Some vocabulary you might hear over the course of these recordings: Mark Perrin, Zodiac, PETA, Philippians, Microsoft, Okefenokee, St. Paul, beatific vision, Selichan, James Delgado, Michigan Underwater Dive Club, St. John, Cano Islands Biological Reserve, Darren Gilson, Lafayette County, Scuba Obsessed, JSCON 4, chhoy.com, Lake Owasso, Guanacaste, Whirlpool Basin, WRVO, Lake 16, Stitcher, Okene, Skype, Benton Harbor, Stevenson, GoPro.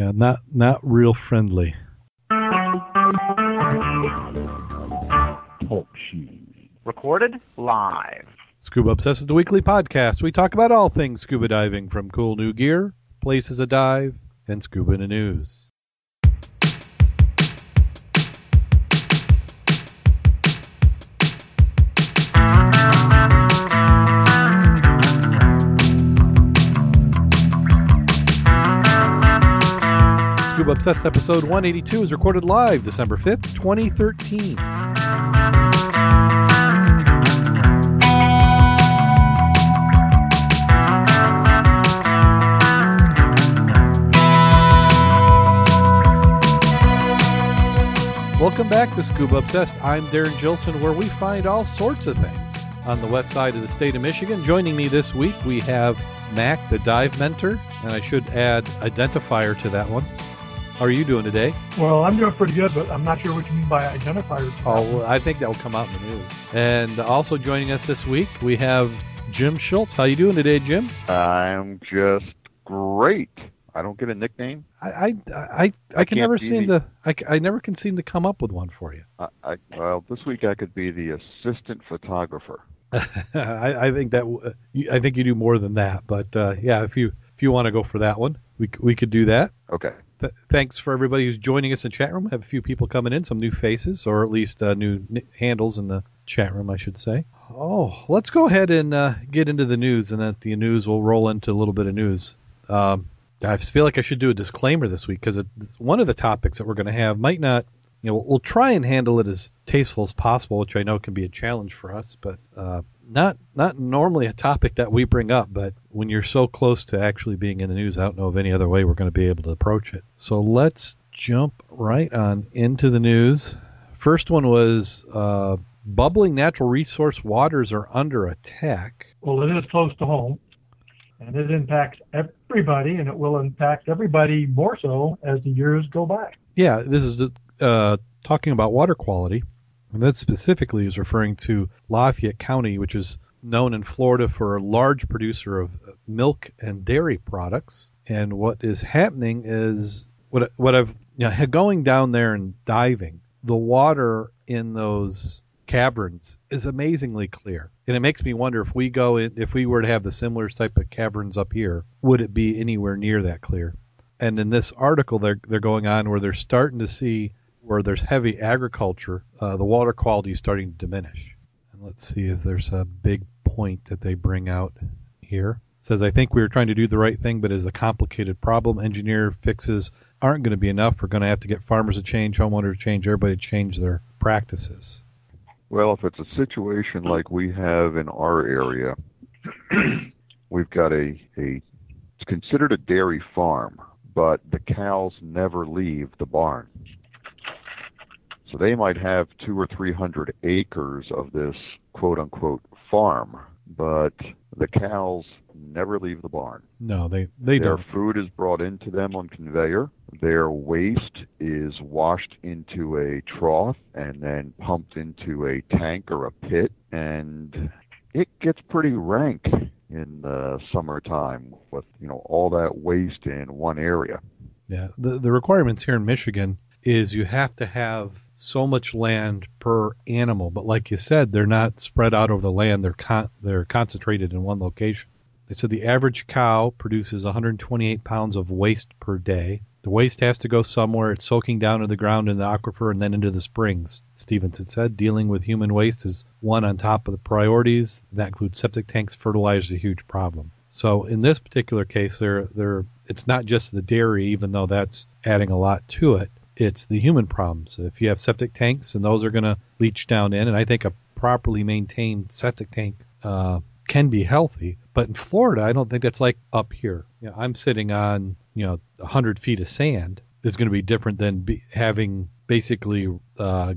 Yeah, not real friendly. Recorded live. Scuba Obsessed is the weekly podcast. We talk about all things scuba diving, from cool new gear, places to dive, and scuba in the news. Scuba Obsessed episode 182 is recorded live December 5th, 2013. Welcome back to Scuba Obsessed. I'm Darren Gilson, where we find all sorts of things on the west side of the state of Michigan. Joining me this week, we have Mac, the dive mentor, and I should add identifier to that one. How are you doing today? Well, I'm doing pretty good, but I'm not sure what you mean by identifiers. Oh, well, I think that will come out in the news. And also joining us this week, we have Jim Schultz. How you doing today, Jim? I'm just great. I don't get a nickname. I never can seem to come up with one for you. Well, this week I could be the assistant photographer. I think you do more than that, but yeah, if you want to go for that one, we could do that. Okay. Thanks for everybody who's joining us in the chat room. We have a few people coming in, some new faces, or at least new handles in the chat room, I should say. Oh, let's go ahead and get into the news, and at the news, we'll roll into a little bit of news. I feel like I should do a disclaimer this week, because one of the topics that we're going to have might not, you know, we'll try and handle it as tasteful as possible, which I know can be a challenge for us, but not normally a topic that we bring up, but when you're so close to actually being in the news, I don't know of any other way we're going to be able to approach it. So let's jump right on into the news. First one was bubbling natural resource waters are under attack. Well, it is close to home, and it impacts everybody, and it will impact everybody more so as the years go by. Yeah, this is talking about water quality. And that specifically is referring to Lafayette County, which is known in Florida for a large producer of milk and dairy products. And what is happening is what I've, you know, going down there and diving, the water in those caverns is amazingly clear. And it makes me wonder if we were to have the similar type of caverns up here, would it be anywhere near that clear? And in this article, they're going on where they're starting to see where there's heavy agriculture, the water quality is starting to diminish. And let's see if there's a big point that they bring out here. It says, I think we were trying to do the right thing, but it's a complicated problem. Engineer fixes aren't going to be enough. We're going to have to get farmers to change, homeowners to change, everybody to change their practices. Well, if it's a situation like we have in our area, we've got it's considered a dairy farm, but the cows never leave the barn. So they might have 200 or 300 acres of this quote-unquote farm, but the cows never leave the barn. No, they don't. Their food is brought into them on conveyor. Their waste is washed into a trough and then pumped into a tank or a pit, and it gets pretty rank in the summertime with, you know, all that waste in one area. Yeah, the requirements here in Michigan is you have to have so much land per animal, but like you said, they're not spread out over the land. They're concentrated in one location. They said the average cow produces 128 pounds of waste per day. The waste has to go somewhere. It's soaking down to the ground in the aquifer and then into the springs, Stevenson said. Dealing with human waste is one on top of the priorities. That includes septic tanks. Fertilizer is a huge problem. So in this particular case, it's not just the dairy, even though that's adding a lot to it. It's the human problems. If you have septic tanks, and those are going to leach down in, and I think a properly maintained septic tank can be healthy. But in Florida, I don't think that's like up here. You know, I'm sitting on, you know, 100 feet of sand is going to be different than having basically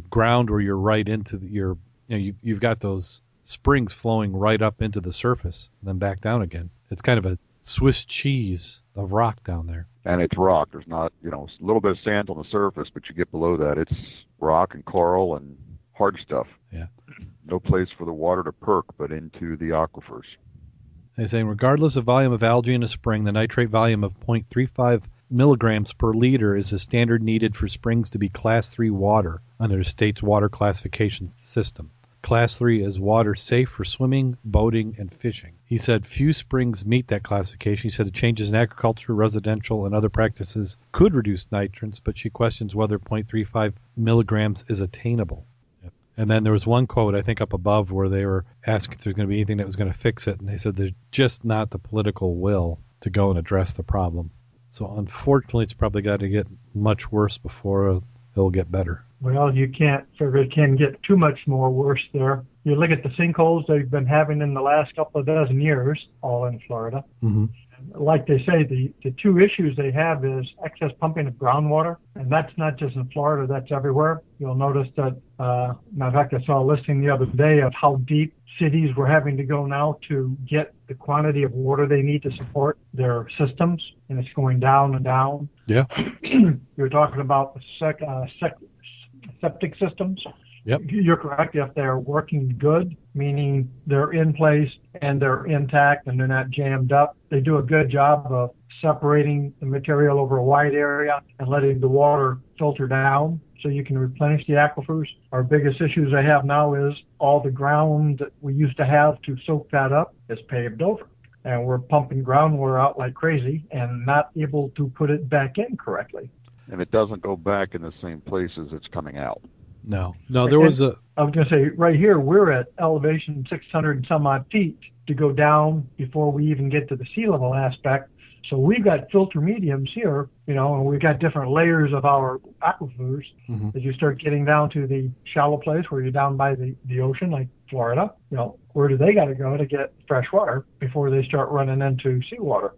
ground where you're right into your, you know, you've got those springs flowing right up into the surface and then back down again. It's kind of a Swiss cheese of rock down there. And it's rock. There's not, you know, a little bit of sand on the surface, but you get below that, it's rock and coral and hard stuff. Yeah. No place for the water to perk but into the aquifers. They say regardless of volume of algae in a spring, the nitrate volume of 0.35 milligrams per liter is the standard needed for springs to be Class III water under the state's water classification system. Class III is water safe for swimming, boating, and fishing. He said few springs meet that classification. He said the changes in agriculture, residential, and other practices could reduce nitrates, but she questions whether 0.35 milligrams is attainable. Yep. And then there was one quote, I think up above, where they were asking if there's going to be anything that was going to fix it, and they said there's just not the political will to go and address the problem. So unfortunately, it's probably got to get much worse before it'll get better. Well, you can't figure it can get too much more worse there. You look at the sinkholes they've been having in the last couple of dozen years, all in Florida. Mm-hmm. Like they say, the two issues they have is excess pumping of groundwater, and that's not just in Florida, that's everywhere. You'll notice that, matter of fact, I saw a listing the other day of how deep cities were having to go now to get the quantity of water they need to support their systems, and it's going down and down. Yeah. You're talking about septic systems. Yep. You're correct. If they're working good, meaning they're in place and they're intact and they're not jammed up, they do a good job of separating the material over a wide area and letting the water filter down so you can replenish the aquifers. Our biggest issues I have now is all the ground that we used to have to soak that up is paved over. And we're pumping groundwater out like crazy and not able to put it back in correctly. And it doesn't go back in the same places it's coming out. No, there was a... I was going to say, right here, we're at elevation 600 and some odd feet to go down before we even get to the sea level aspect. So we've got filter mediums here, you know, and we've got different layers of our aquifers. Mm-hmm. As you start getting down to the shallow place where you're down by the ocean, like Florida, you know, where do they got to go to get fresh water before they start running into seawater?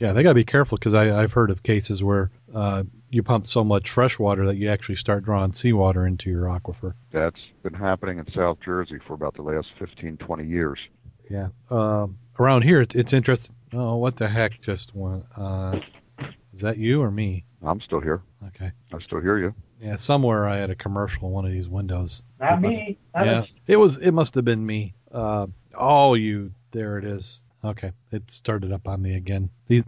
Yeah, they got to be careful because I've heard of cases where you pump so much fresh water that you actually start drawing seawater into your aquifer. That's been happening in South Jersey for about the last 15, 20 years. Yeah. Around here, it's interesting. Oh, what the heck just went? Is that you or me? I'm still here. Okay. I still hear you. Yeah, somewhere I had a commercial in one of these windows. Not me. Yeah, it must have been me. There it is. Okay, it started up on me again. These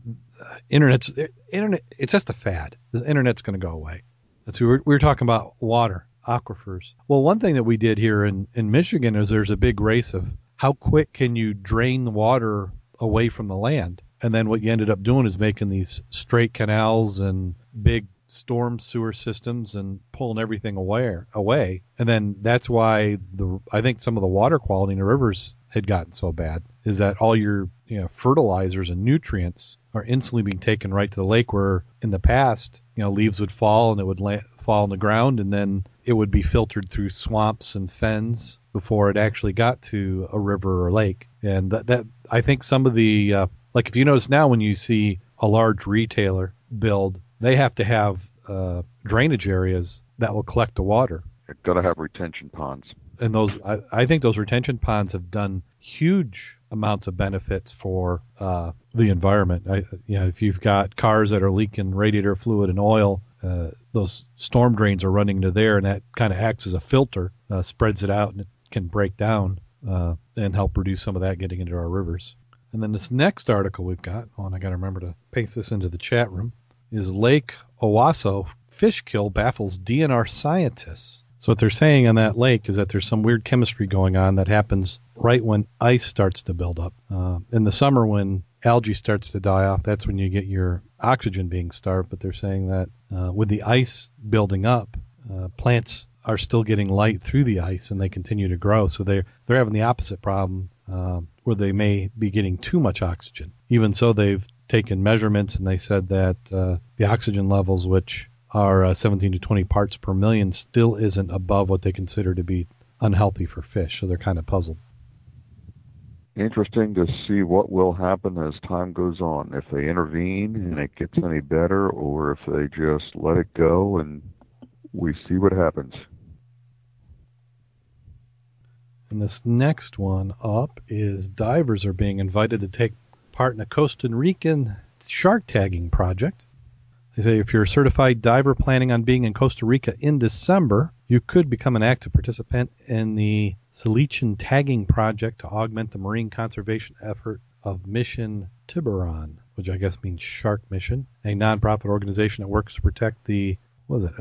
internet, it's just a fad. The internet's going to go away. That's we were talking about water, aquifers. Well, one thing that we did here in Michigan is there's a big race of how quick can you drain the water away from the land. And then what you ended up doing is making these straight canals and big storm sewer systems and pulling everything away. And then that's why I think some of the water quality in the rivers had gotten so bad, is that all your fertilizers and nutrients are instantly being taken right to the lake, where in the past, leaves would fall and it would fall on the ground, and then it would be filtered through swamps and fens before it actually got to a river or lake. And that I think some of the, like if you notice now when you see a large retailer build, they have to have drainage areas that will collect the water. They're going to have retention ponds. And those, I think those retention ponds have done huge amounts of benefits for the environment. If you've got cars that are leaking radiator fluid and oil, those storm drains are running to there, and that kind of acts as a filter, spreads it out, and it can break down and help reduce some of that getting into our rivers. And then this next article we've got, and I got to remember to paste this into the chat room, is Lake Owasso fish kill baffles DNR scientists. So what they're saying on that lake is that there's some weird chemistry going on that happens right when ice starts to build up. In the summer when algae starts to die off, that's when you get your oxygen being starved. But they're saying that with the ice building up, plants are still getting light through the ice and they continue to grow. So they're having the opposite problem where they may be getting too much oxygen. Even so, they've taken measurements and they said that the oxygen levels, which are 17 to 20 parts per million, still isn't above what they consider to be unhealthy for fish, so they're kind of puzzled. Interesting to see what will happen as time goes on, if they intervene and it gets any better, or if they just let it go and we see what happens. And this next one up is divers are being invited to take part in a Costa Rican shark tagging project. They say if you're a certified diver planning on being in Costa Rica in December, you could become an active participant in the Selichan tagging project to augment the marine conservation effort of Mission Tiburon, which I guess means Shark Mission, a nonprofit organization that works to protect the, what is it,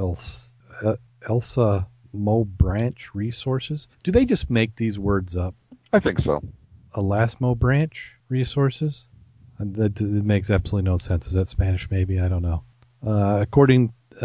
Elasmo Branch resources. Do they just make these words up? I think so. Elasmo Branch resources? That makes absolutely no sense. Is that Spanish maybe? I don't know. According to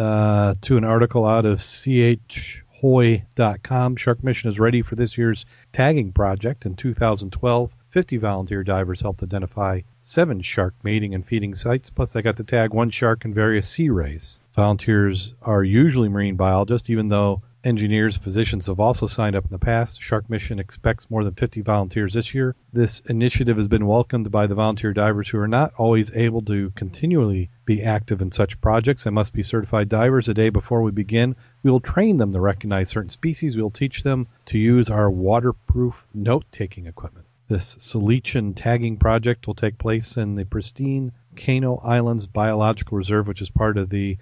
an article out of chhoy.com, Shark Mission is ready for this year's tagging project. In 2012, 50 volunteer divers helped identify 7 shark mating and feeding sites, plus they got to tag 1 shark and various sea rays. Volunteers are usually marine biologists, even though engineers, physicians have also signed up in the past. Shark Mission expects more than 50 volunteers this year. This initiative has been welcomed by the volunteer divers who are not always able to continually be active in such projects and must be certified divers. A day before we begin, we will train them to recognize certain species. We will teach them to use our waterproof note-taking equipment. This Selichan tagging project will take place in the pristine Cano Islands Biological Reserve, which is part of the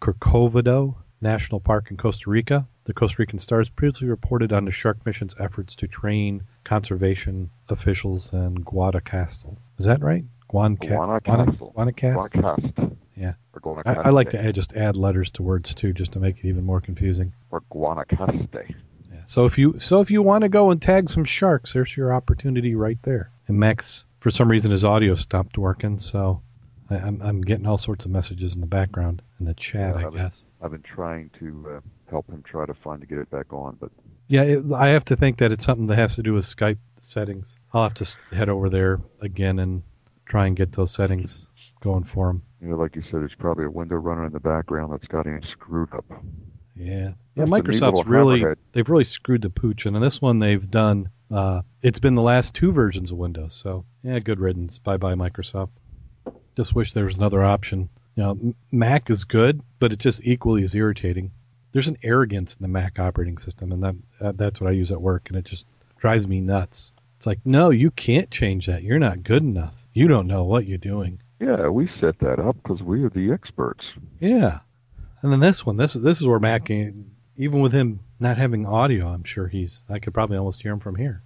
Corcovado National Park in Costa Rica. The Costa Rican Stars previously reported on the Shark Mission's efforts to train conservation officials in Guanacaste. Is that right? Guanacaste. Yeah. I like to just add letters to words too, just to make it even more confusing. Or Guanacaste. Yeah. So if you want to go and tag some sharks, there's your opportunity right there. And Max, for some reason, his audio stopped working, so I'm getting all sorts of messages in the background, in the chat, I guess. I've been trying to help him try to get it back on. But yeah, I have to think that it's something that has to do with Skype settings. I'll have to head over there again and try and get those settings going for him. You know, like you said, there's probably a window runner in the background that's got him screwed up. Yeah. Yeah, Microsoft's really screwed the pooch. And on this one, they've done, it's been the last 2 versions of Windows. So, yeah, good riddance. Bye-bye, Microsoft. Just wish there was another option. You know, Mac is good, but it's just equally as irritating. There's an arrogance in the Mac operating system, and that's what I use at work, and it just drives me nuts. It's like, no, you can't change that. You're not good enough. You don't know what you're doing. Yeah, we set that up because we are the experts. Yeah. And then this one, this is where Mac, even with him not having audio, I'm sure I could probably almost hear him from here.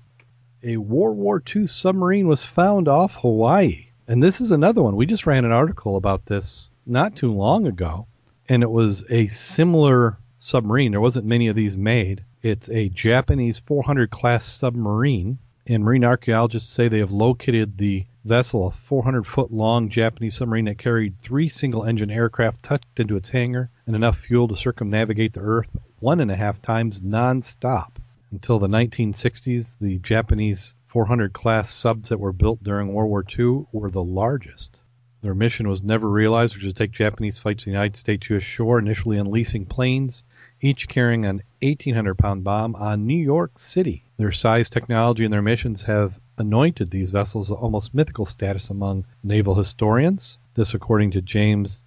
A World War II submarine was found off Hawaii. And this is another one. We just ran an article about this not too long ago, and it was a similar submarine. There wasn't many of these made. It's a Japanese 400-class submarine, and marine archaeologists say they have located the vessel, a 400-foot-long Japanese submarine that carried 3 single-engine aircraft tucked into its hangar and enough fuel to circumnavigate the Earth 1.5 times nonstop. Until the 1960s, the Japanese 400-class subs that were built during World War II were the largest. Their mission was never realized, which was to take Japanese fighters to the United States U.S. shore, initially unleashing planes, each carrying an 1,800-pound bomb on New York City. Their size, technology, and their missions have anointed these vessels almost mythical status among naval historians. This according to James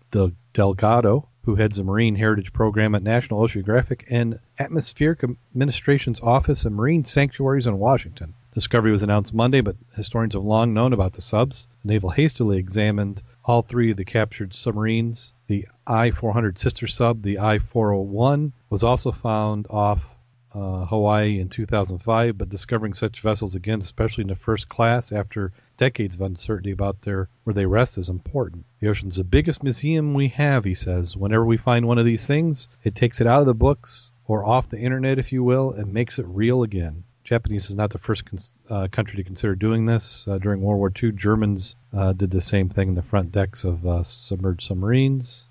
Delgado, who heads the Marine Heritage Program at National Oceanographic and Atmospheric Administration's Office of Marine Sanctuaries in Washington. Discovery was announced Monday, but historians have long known about the subs. The Naval hastily examined all 3 of the captured submarines. The I-400 sister sub, the I-401, was also found off Hawaii in 2005, but discovering such vessels again, especially in the first class after decades of uncertainty about where they rest, is important. The ocean's the biggest museum we have, he says. Whenever we find one of these things, it takes it out of the books or off the internet, if you will, and makes it real again. Japanese is not the first country to consider doing this. During World War II, Germans did the same thing in the front decks of submerged submarines.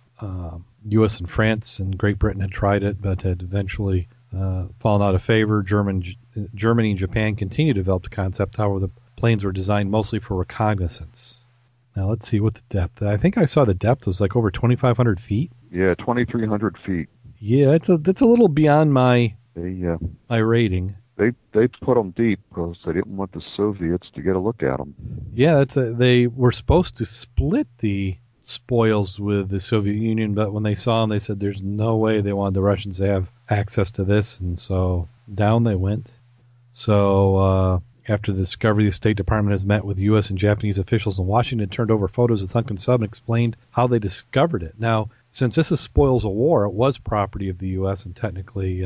U.S. and France and Great Britain had tried it, but had eventually fallen out of favor. Germany and Japan continue to develop the concept. However, the planes were designed mostly for reconnaissance. Now, let's see what the depth. I think I saw the depth was like over 2,500 feet. Yeah, 2,300 feet. Yeah, it's a little beyond my rating. They put them deep because they didn't want the Soviets to get a look at them. Yeah, they were supposed to split the spoils with the Soviet Union, but when they saw them, they said there's no way they wanted the Russians to have access to this, and so down they went. So after the discovery, the State Department has met with U.S. and Japanese officials in Washington, turned over photos of the sunken sub, and explained how they discovered it. Now, since this is spoils of war, it was property of the U.S. and technically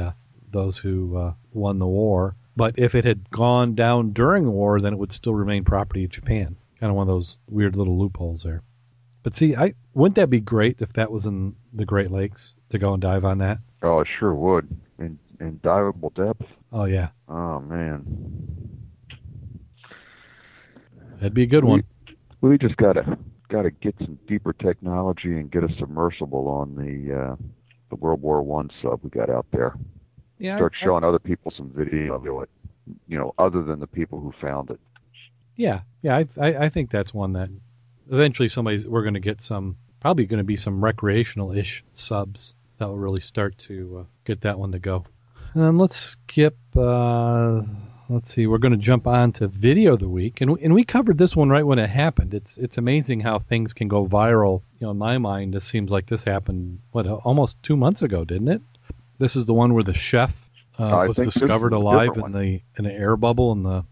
those who won the war, but if it had gone down during the war, then it would still remain property of Japan. Kind of one of those weird little loopholes there. But see, wouldn't that be great if that was in the Great Lakes, to go and dive on that? Oh, it sure would. In diveable depth. Oh, yeah. Oh, man. That'd be a good one. We just gotta get some deeper technology and get a submersible on the World War I sub we got out there. Yeah. Start showing other people some video of it, you know, other than the people who found it. Yeah, yeah, I think that's one that eventually we're going to get some, probably going to be some recreational-ish subs that will really start to get that one to go. And then let's skip, let's see, we're going to jump on to video of the week. And we covered this one right when it happened. It's amazing how things can go viral. You know, in my mind, this seems like this happened, almost 2 months ago, didn't it? This is the one where the chef was discovered alive in an air bubble in the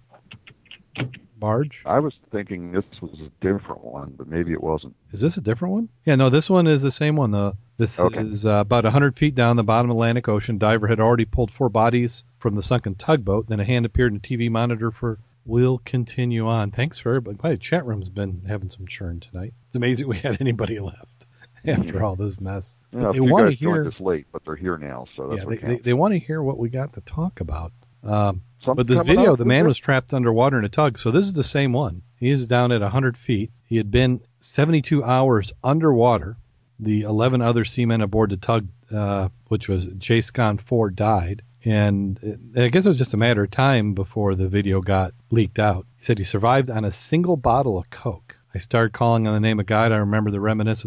barge. I was thinking this was a different one, but maybe it wasn't. Is this a different one? Yeah, no, this one is the same one. This is about 100 feet down the bottom of the Atlantic Ocean. Diver had already pulled 4 bodies from the sunken tugboat. Then a hand appeared in a TV monitor for "We'll continue on." Thanks for everybody. Probably the chat room's been having some churn tonight. It's amazing we had anybody left after all this mess. Yeah, they want to hear this late, but they're here now, so that's what counts. They want to hear what we got to talk about. But this video, the man was trapped underwater in a tug, so this is the same one. He is down at 100 feet. He had been 72 hours underwater. The 11 other seamen aboard the tug, which was JSCON 4, died. And I guess it was just a matter of time before the video got leaked out. He said he survived on a single bottle of Coke. I started calling on the name of God. I remember the reminiscence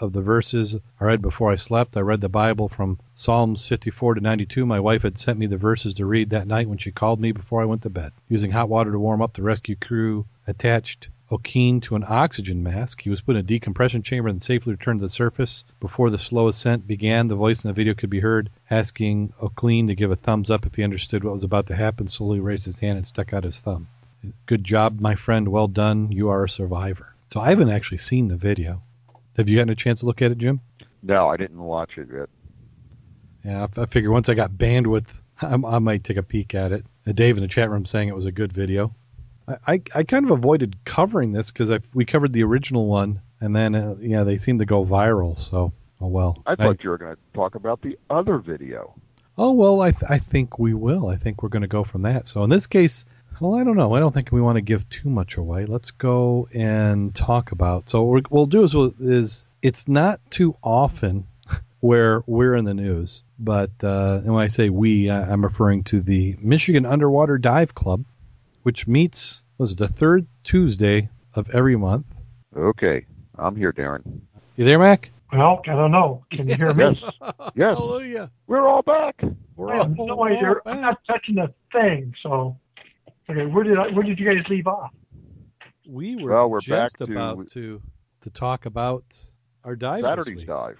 of the verses I read before I slept. I read the Bible from Psalms 54 to 92. My wife had sent me the verses to read that night when she called me before I went to bed. Using hot water to warm up, the rescue crew attached Okene to an oxygen mask. He was put in a decompression chamber and safely returned to the surface. Before the slow ascent began, the voice in the video could be heard asking Okene to give a thumbs up if he understood what was about to happen. Slowly raised his hand and stuck out his thumb. Good job, my friend. Well done. You are a survivor. So I haven't actually seen the video. Have you gotten a chance to look at it, Jim? No, I didn't watch it yet. Yeah, I figure once I got bandwidth, I might take a peek at it. Dave in the chat room saying it was a good video. I kind of avoided covering this because we covered the original one, and then they seemed to go viral. So, oh well. I thought you were going to talk about the other video. Oh well, I think we will. I think we're going to go from that. So in this case. Well, I don't know. I don't think we want to give too much away. Let's go and talk about. So what we'll do is it's not too often where we're in the news. But and when I say we, I'm referring to the Michigan Underwater Dive Club, which meets, the third Tuesday of every month. Okay. I'm here, Darren. You there, Mac? Well, I don't know. Can you hear me? Yes. Hallelujah. We're all back. I have no idea. I'm not touching a thing, so... Okay, where did you guys leave off? We were just about to talk about our dive Saturday's dive.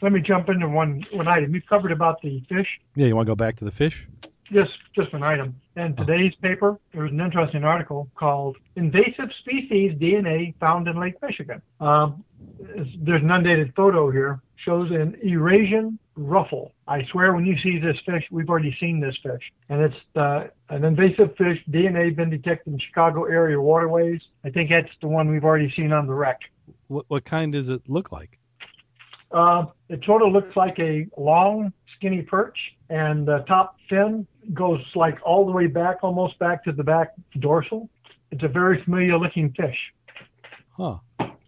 Let me jump into one item. You covered about the fish. Yeah, you want to go back to the fish? Yes, just one item. In today's paper, there was an interesting article called Invasive Species DNA Found in Lake Michigan. There's an undated photo here. Shows an Eurasian ruffle. I swear when you see this fish, we've already seen this fish. And it's an invasive fish, DNA been detected in Chicago area waterways. I think that's the one we've already seen on the wreck. What kind does it look like? It sort of looks like a long, skinny perch, and the top fin goes like all the way back, almost back to the back dorsal. It's a very familiar looking fish. Huh.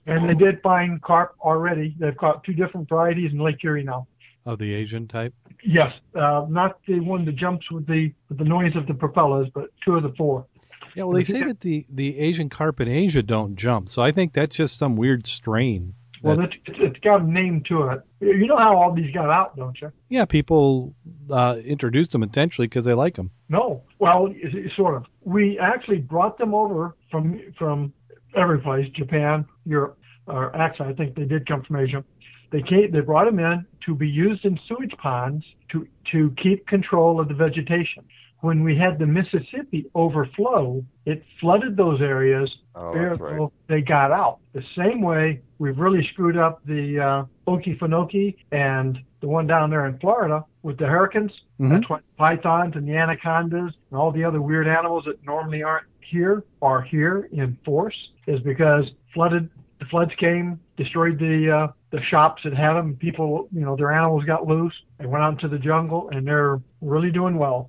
And they did find carp already. They've caught 2 different varieties in Lake Erie now. Of the Asian type? Yes. Not the one that jumps with the noise of the propellers, but 2 of the 4. Yeah, well, they say that the Asian carp in Asia don't jump, so I think that's just some weird strain. Well, it's got a name to it. You know how all these got out, don't you? Yeah, people introduced them intentionally because they like them. No. Well, sort of. We actually brought them over from every place, Japan, Europe, or actually I think they did come from Asia. They brought them in to be used in sewage ponds to keep control of the vegetation. When we had the Mississippi overflow, it flooded those areas. Oh, that's right. They got out. The same way we've really screwed up the Okefenokee and the one down there in Florida with the hurricanes. Mm-hmm. That's why pythons and the anacondas and all the other weird animals that normally aren't here are here in force is because the floods came, destroyed the shops that had them. People, you know, their animals got loose. They went out into the jungle, and they're really doing well.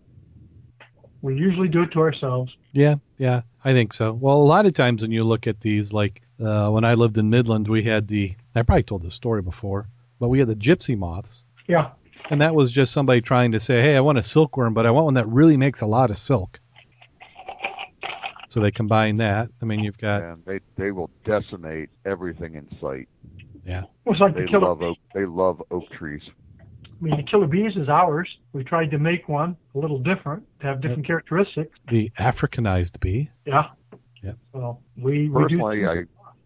We usually do it to ourselves. Yeah, I think so. Well, a lot of times when you look at these, like when I lived in Midland, we had I probably told this story before, but we had the gypsy moths. Yeah. And that was just somebody trying to say, hey, I want a silkworm, but I want one that really makes a lot of silk. So they combine that. I mean, you've got... And they will decimate everything in sight. Yeah. Well, it's like they love oak trees. I mean, the killer bees is ours. We tried to make one a little different, to have different characteristics. The Africanized bee. Yeah. Yeah. Well, personally,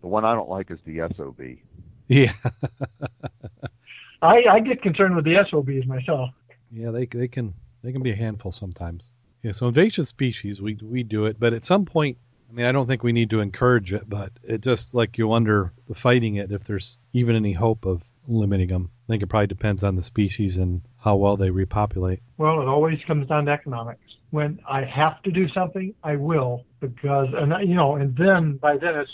the one I don't like is the SOB. Yeah. I get concerned with the SOBs myself. Yeah, they can be a handful sometimes. Yeah, so invasive species, we do it, but at some point, I mean, I don't think we need to encourage it, but it just like you wonder fighting it if there's even any hope of limiting them. I think it probably depends on the species and how well they repopulate. Well, it always comes down to economics. When I have to do something, I will because, and then it's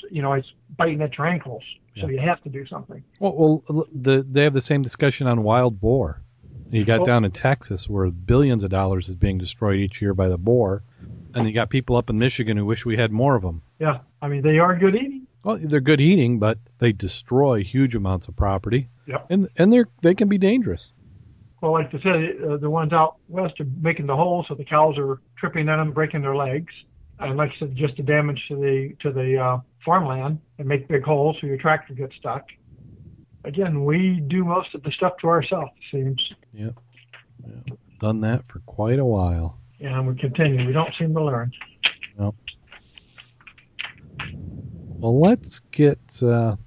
biting at your ankles. So you have to do something. Well, they have the same discussion on wild boar. You got down in Texas where billions of dollars is being destroyed each year by the boar, and you got people up in Michigan who wish we had more of them. Yeah, I mean, they are good eating. Well, they're good eating, but they destroy huge amounts of property, and they can be dangerous. Well, like I said, the ones out west are making the holes, so the cows are tripping on them, breaking their legs. And like I said, just the damage to the farmland and make big holes so your tractor gets stuck. Again, we do most of the stuff to ourselves, it seems. Yeah. Done that for quite a while. Yeah, and we continue. We don't seem to learn. No. Well, let's get... so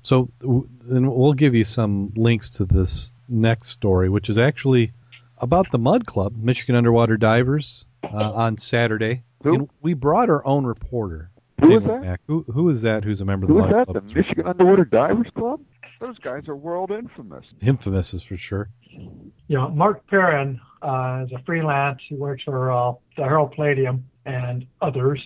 then we'll give you some links to this next story, which is actually about the Mud Club, Michigan Underwater Divers, on Saturday. And we brought our own reporter. Who is that? Who is that who's a member of the Mud Club? The Michigan Underwater Divers Club? Those guys are world infamous. Infamous is for sure. Yeah, Mark Perrin is a freelance. He works for the Herald Palladium and others.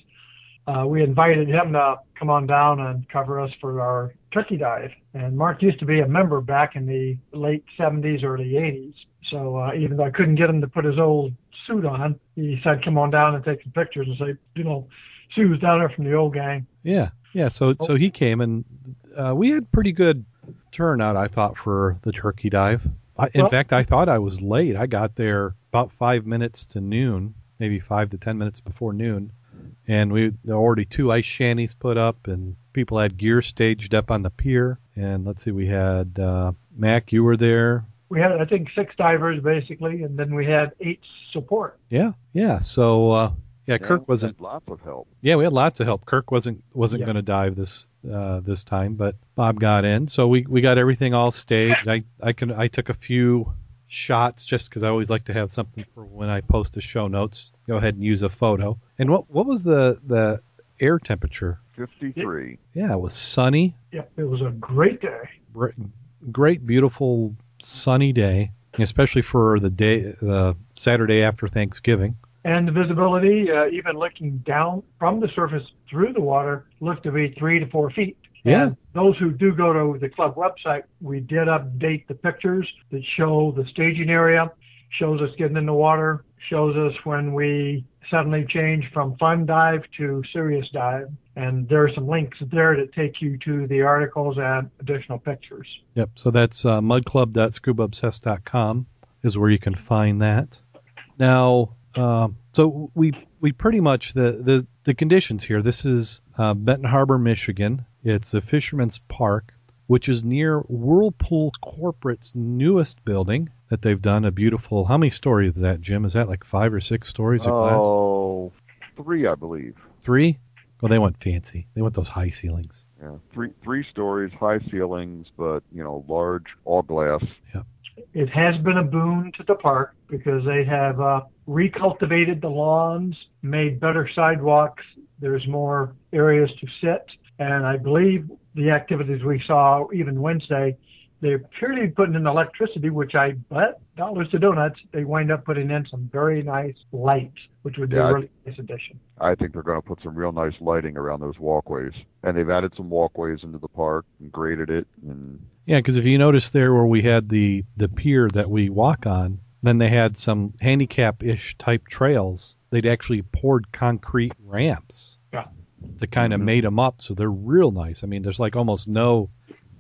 We invited him to come on down and cover us for our turkey dive. And Mark used to be a member back in the late 70s, early 80s. So even though I couldn't get him to put his old suit on, he said, come on down and take some pictures and say, Sue was down there from the old gang. Yeah. So he came, and we had pretty good turnout, I thought, for the turkey dive. In fact, I thought I was late. I got there about 5 minutes to noon, maybe 5 to 10 minutes before noon. And there were already 2 ice shanties put up, and people had gear staged up on the pier. And let's see, we had, Mac, you were there. We had, I think, 6 divers, basically, and then we had 8 support. Yeah. So, Kirk wasn't... We had lots of help. Yeah, we had lots of help. Kirk wasn't going to dive this time, but Bob got in. So we got everything all staged. I took a few shots just because I always like to have something for when I post the show notes. Go ahead and use a photo. And what was the air temperature? 53. Yeah, it was sunny. Yep, it was a great day. Great, beautiful... sunny day, especially for the Saturday after Thanksgiving. And the visibility, even looking down from the surface through the water, looked to be 3 to 4 feet. Yeah. And those who do go to the club website, we did update the pictures that show the staging area, shows us getting in the water, shows us when we suddenly change from fun dive to serious dive. And there are some links there that take you to the articles and additional pictures. Yep, so that's mudclub.scubaobsessed.com is where you can find that. Now, so we pretty much, the conditions here, this is Benton Harbor, Michigan. It's a Fisherman's Park, which is near Whirlpool Corporate's newest building that they've done. A beautiful, how many stories is that, Jim? Is that like 5 or 6 stories? Oh, 3, I believe. 3? Well, they went fancy. They want those high ceilings. Yeah, three stories, high ceilings, but, large, all glass. Yeah. It has been a boon to the park because they have recultivated the lawns, made better sidewalks. There's more areas to sit. And I believe the activities we saw even Wednesday They're purely putting in electricity, which I bet dollars to donuts, they wind up putting in some very nice lights, which would be a really nice addition. I think they're going to put some real nice lighting around those walkways. And they've added some walkways into the park and graded it. And yeah, because if you notice there where we had the pier that we walk on, then they had some handicap-ish type trails. They'd actually poured concrete ramps that kind of made them up, so they're real nice. I mean, there's like almost no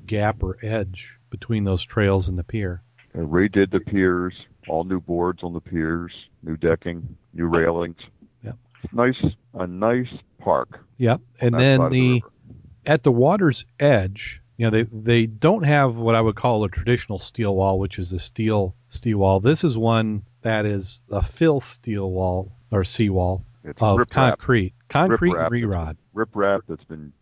gap or edge between those trails and the pier. And redid the piers, all new boards on the piers, new decking, new railings. Yep. A nice park. Yep. And then at the water's edge, you know, they don't have what I would call a traditional steel wall, which is a steel wall. This is one that is a fill steel wall or seawall of concrete and re-rod. Riprap that's been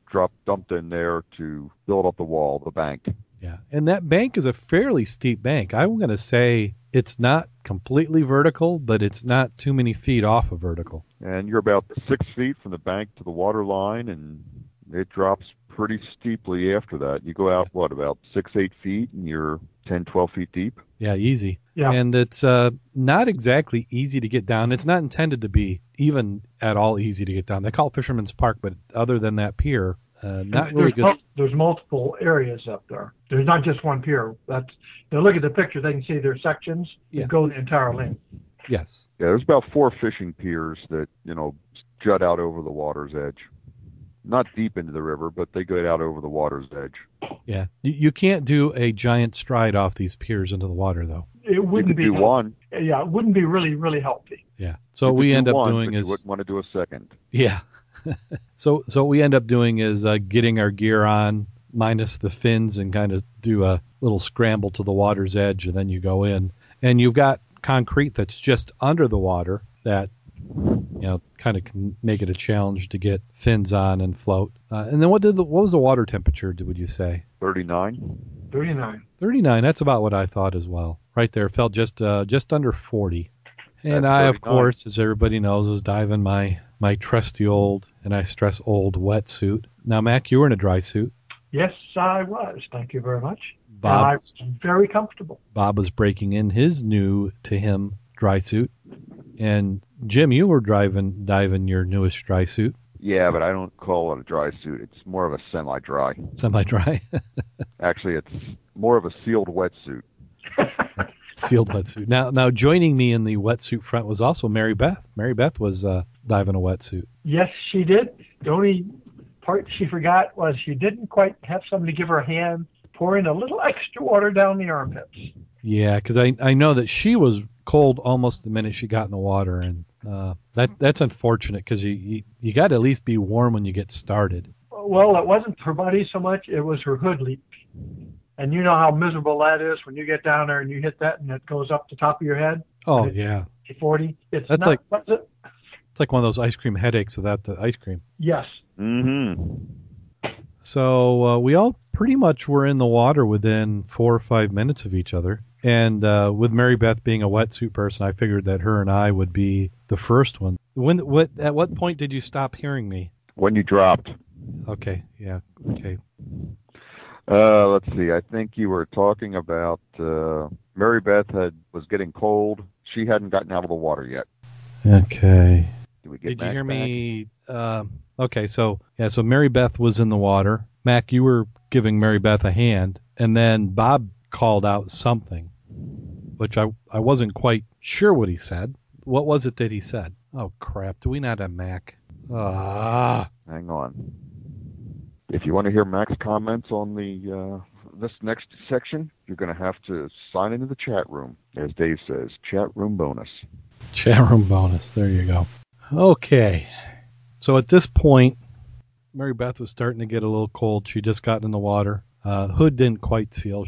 dumped in there to build up the wall, the bank. Yeah, and that bank is a fairly steep bank. I'm going to say it's not completely vertical, but it's not too many feet off of vertical. And you're about 6 feet from the bank to the water line, and it drops pretty steeply after that. You go out, about 6-8 feet, and you're 10-12 feet deep? Yeah, easy. Yeah. And it's not exactly easy to get down. It's not intended to be even at all easy to get down. They call it Fisherman's Park, but other than that pier... There's multiple areas up there. There's not just one pier. They look at the picture, they can see there's sections that go the entire length. Yes. Yeah, there's about 4 fishing piers that, you know, jut out over the water's edge. Not deep into the river, but they go out over the water's edge. Yeah. You can't do a giant stride off these piers into the water, though. It wouldn't be one. Yeah, it wouldn't be really, really healthy. Yeah. So what we end up doing is... You wouldn't want to do a second. Yeah. So what we end up doing is getting our gear on, minus the fins, and kind of do a little scramble to the water's edge, and then you go in. And you've got concrete that's just under the water that, you know, kind of can make it a challenge to get fins on and float. And then what was the water temperature, would you say? 39, that's about what I thought as well. Right there, felt just under 40. And I, of course, as everybody knows, was diving my trusty old, and I stress old, wetsuit. Now, Mac, you were in a dry suit. Yes, I was. Thank you very much. Bob, I was very comfortable. Bob was breaking in his new dry suit. And, Jim, you were diving your newest dry suit. Yeah, but I don't call it a dry suit. It's more of a semi-dry. Semi-dry? Actually, it's more of a sealed wetsuit. Sealed wetsuit. Now, joining me in the wetsuit front was also Mary Beth. Mary Beth was diving a wetsuit. Yes, she did. The only part she forgot was she didn't quite have somebody give her a hand pouring a little extra water down the armpits. Yeah, because I know that she was cold almost the minute she got in the water, and that's unfortunate because you got to at least be warm when you get started. Well, it wasn't her body so much; it was her hood leak. And you know how miserable that is when you get down there and you hit that and it goes up the top of your head. Oh, yeah. 40. It's like one of those ice cream headaches without the ice cream. Yes. Mm-hmm. So we all pretty much were in the water within 4 or 5 minutes of each other. And with Mary Beth being a wetsuit person, I figured that her and I would be the first one. At what point did you stop hearing me? When you dropped. Okay. Yeah. Okay. Let's see. I think you were talking about Mary Beth was getting cold. She hadn't gotten out of the water yet. Okay. Did you hear me? Okay. So Mary Beth was in the water. Mac, you were giving Mary Beth a hand, and then Bob called out something, which I wasn't quite sure what he said. What was it that he said? Oh crap! Do we not have Mac? Hang on. If you want to hear Mac's comments on the this next section, you're going to have to sign into the chat room, as Dave says. Chat room bonus. Chat room bonus. There you go. Okay. So at this point, Mary Beth was starting to get a little cold. She just got in the water. Hood didn't quite seal.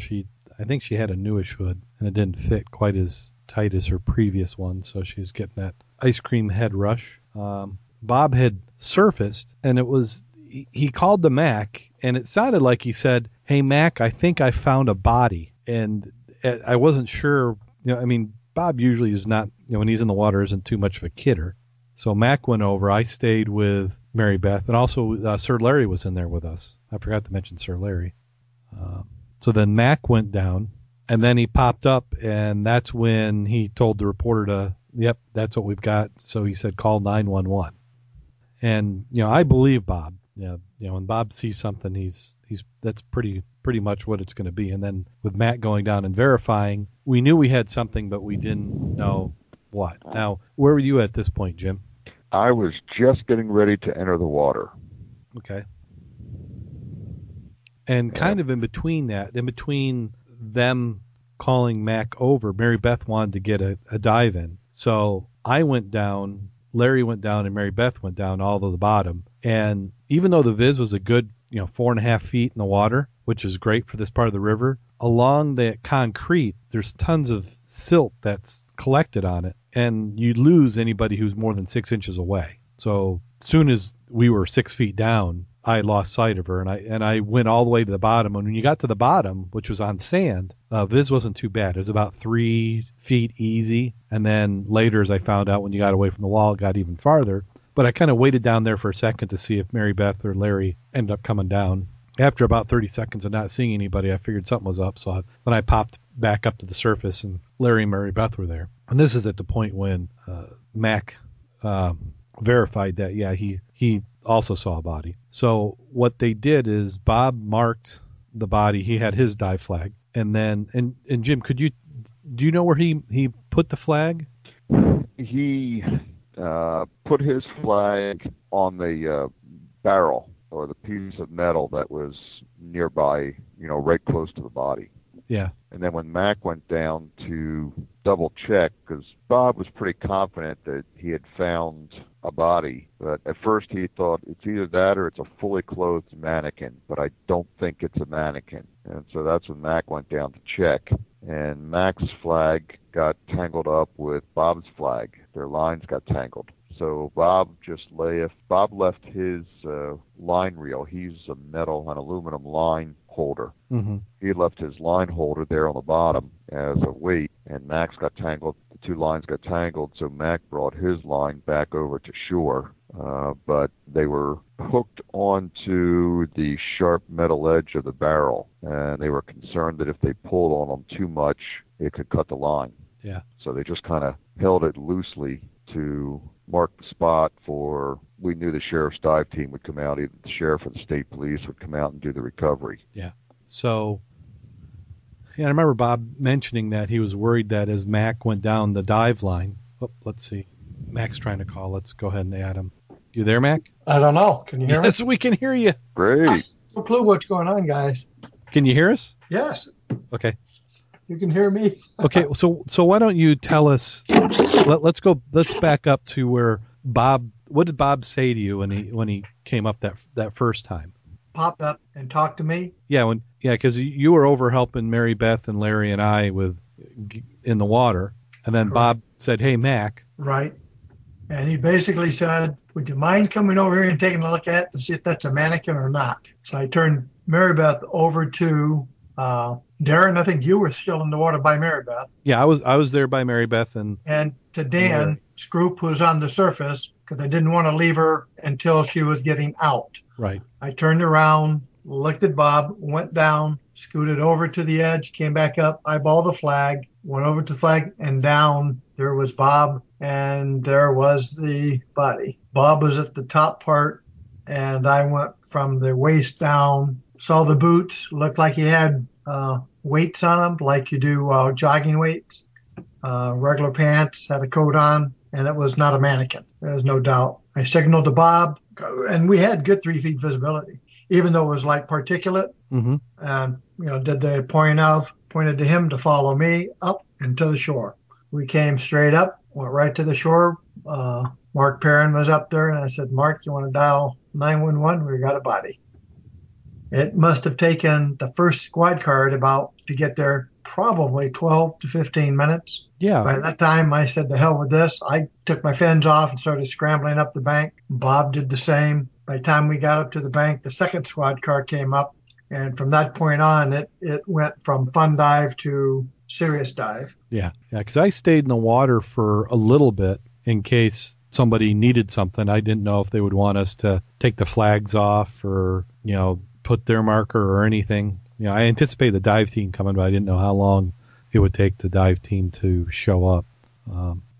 I think she had a newish hood, and it didn't fit quite as tight as her previous one, so she's getting that ice cream head rush. Bob had surfaced, and it was... He called to Mac, and it sounded like he said, "Hey, Mac, I think I found a body." And I wasn't sure. You know, I mean, Bob usually is not, you know, when he's in the water, isn't too much of a kidder. So Mac went over. I stayed with Mary Beth, and also Sir Larry was in there with us. I forgot to mention Sir Larry. So then Mac went down, and then he popped up, and that's when he told the reporter to, yep, that's what we've got. So he said, call 911. And, you know, I believe Bob. Yeah, you know, when Bob sees something, that's pretty much what it's going to be. And then with Matt going down and verifying, we knew we had something, but we didn't know what. Now, where were you at this point, Jim? I was just getting ready to enter the water. Okay. And kind of in between them calling Mac over, Mary Beth wanted to get a dive in. So I went down, Larry went down, and Mary Beth went down all to the bottom. And even though the viz was a good, 4.5 feet in the water, which is great for this part of the river, along that concrete, there's tons of silt that's collected on it, and you lose anybody who's more than 6 inches away. So as soon as we were 6 feet down, I lost sight of her, and I went all the way to the bottom. And when you got to the bottom, which was on sand, viz wasn't too bad. It was about 3 feet easy. And then later, as I found out, when you got away from the wall, it got even farther. But I kind of waited down there for a second to see if Mary Beth or Larry ended up coming down. After about 30 seconds of not seeing anybody, I figured something was up. So then I popped back up to the surface, and Larry and Mary Beth were there. And this is at the point when Mac verified that, yeah, he also saw a body. So what they did is Bob marked the body. He had his dive flag. And then, and Jim, do you know where he put the flag? He put his flag on the barrel or the piece of metal that was nearby, right close to the body. Yeah. And then when Mac went down to double check, because Bob was pretty confident that he had found a body, but at first he thought it's either that or it's a fully clothed mannequin, but I don't think it's a mannequin. And so that's when Mac went down to check. And Mac's flag got tangled up with Bob's flag. Their lines got tangled. So Bob left his line reel. He's a metal and aluminum line holder. Mm-hmm. He left his line holder there on the bottom as a weight, and Mac's got tangled. The two lines got tangled, so Mac brought his line back over to shore. But they were hooked onto the sharp metal edge of the barrel, and they were concerned that if they pulled on them too much, it could cut the line. Yeah. So they just kind of held it loosely to mark the spot for, we knew the sheriff's dive team would come out, either the sheriff or the state police would come out and do the recovery. Yeah. So, I remember Bob mentioning that he was worried that as Mac went down the dive line, let's see, Mac's trying to call. Let's go ahead and add him. You there, Mac? I don't know. Can you hear us? Yes, we can hear you. Great. No clue what's going on, guys. Can you hear us? Yes. Okay. You can hear me. Okay, so why don't you tell us? Let's back up to where Bob. What did Bob say to you when he came up that first time? Popped up and talked to me. Yeah, because you were over helping Mary Beth and Larry and I in the water, and then Bob said, "Hey, Mac." Right, and he basically said, "Would you mind coming over here and taking a look at it and see if that's a mannequin or not?" So I turned Mary Beth over to. Darren, I think you were still in the water by Mary Beth. Yeah, I was there by Mary Beth and to Dan's group, who's on the surface, because I didn't want to leave her until she was getting out. Right. I turned around, looked at Bob, went down, scooted over to the edge, came back up, eyeballed the flag, went over to the flag, and down there was Bob, and there was the body. Bob was at the top part, and I went from the waist down. Saw the boots, looked like he had weights on them, like you do jogging weights, regular pants, had a coat on, and it was not a mannequin. There's no doubt. I signaled to Bob, and we had good 3 feet visibility, even though it was like particulate. Mm-hmm. And, did the pointed to him to follow me up and to the shore. We came straight up, went right to the shore. Mark Perrin was up there, and I said, Mark, you want to dial 911? We got a body. It must have taken the first squad car to get there probably 12 to 15 minutes. Yeah. By that time, I said, to hell with this. I took my fins off and started scrambling up the bank. Bob did the same. By the time we got up to the bank, the second squad car came up. And from that point on, it went from fun dive to serious dive. Yeah. Yeah, because I stayed in the water for a little bit in case somebody needed something. I didn't know if they would want us to take the flags off or, put their marker or anything. you know, I anticipated the dive team coming, but I didn't know how long it would take the dive team to show up.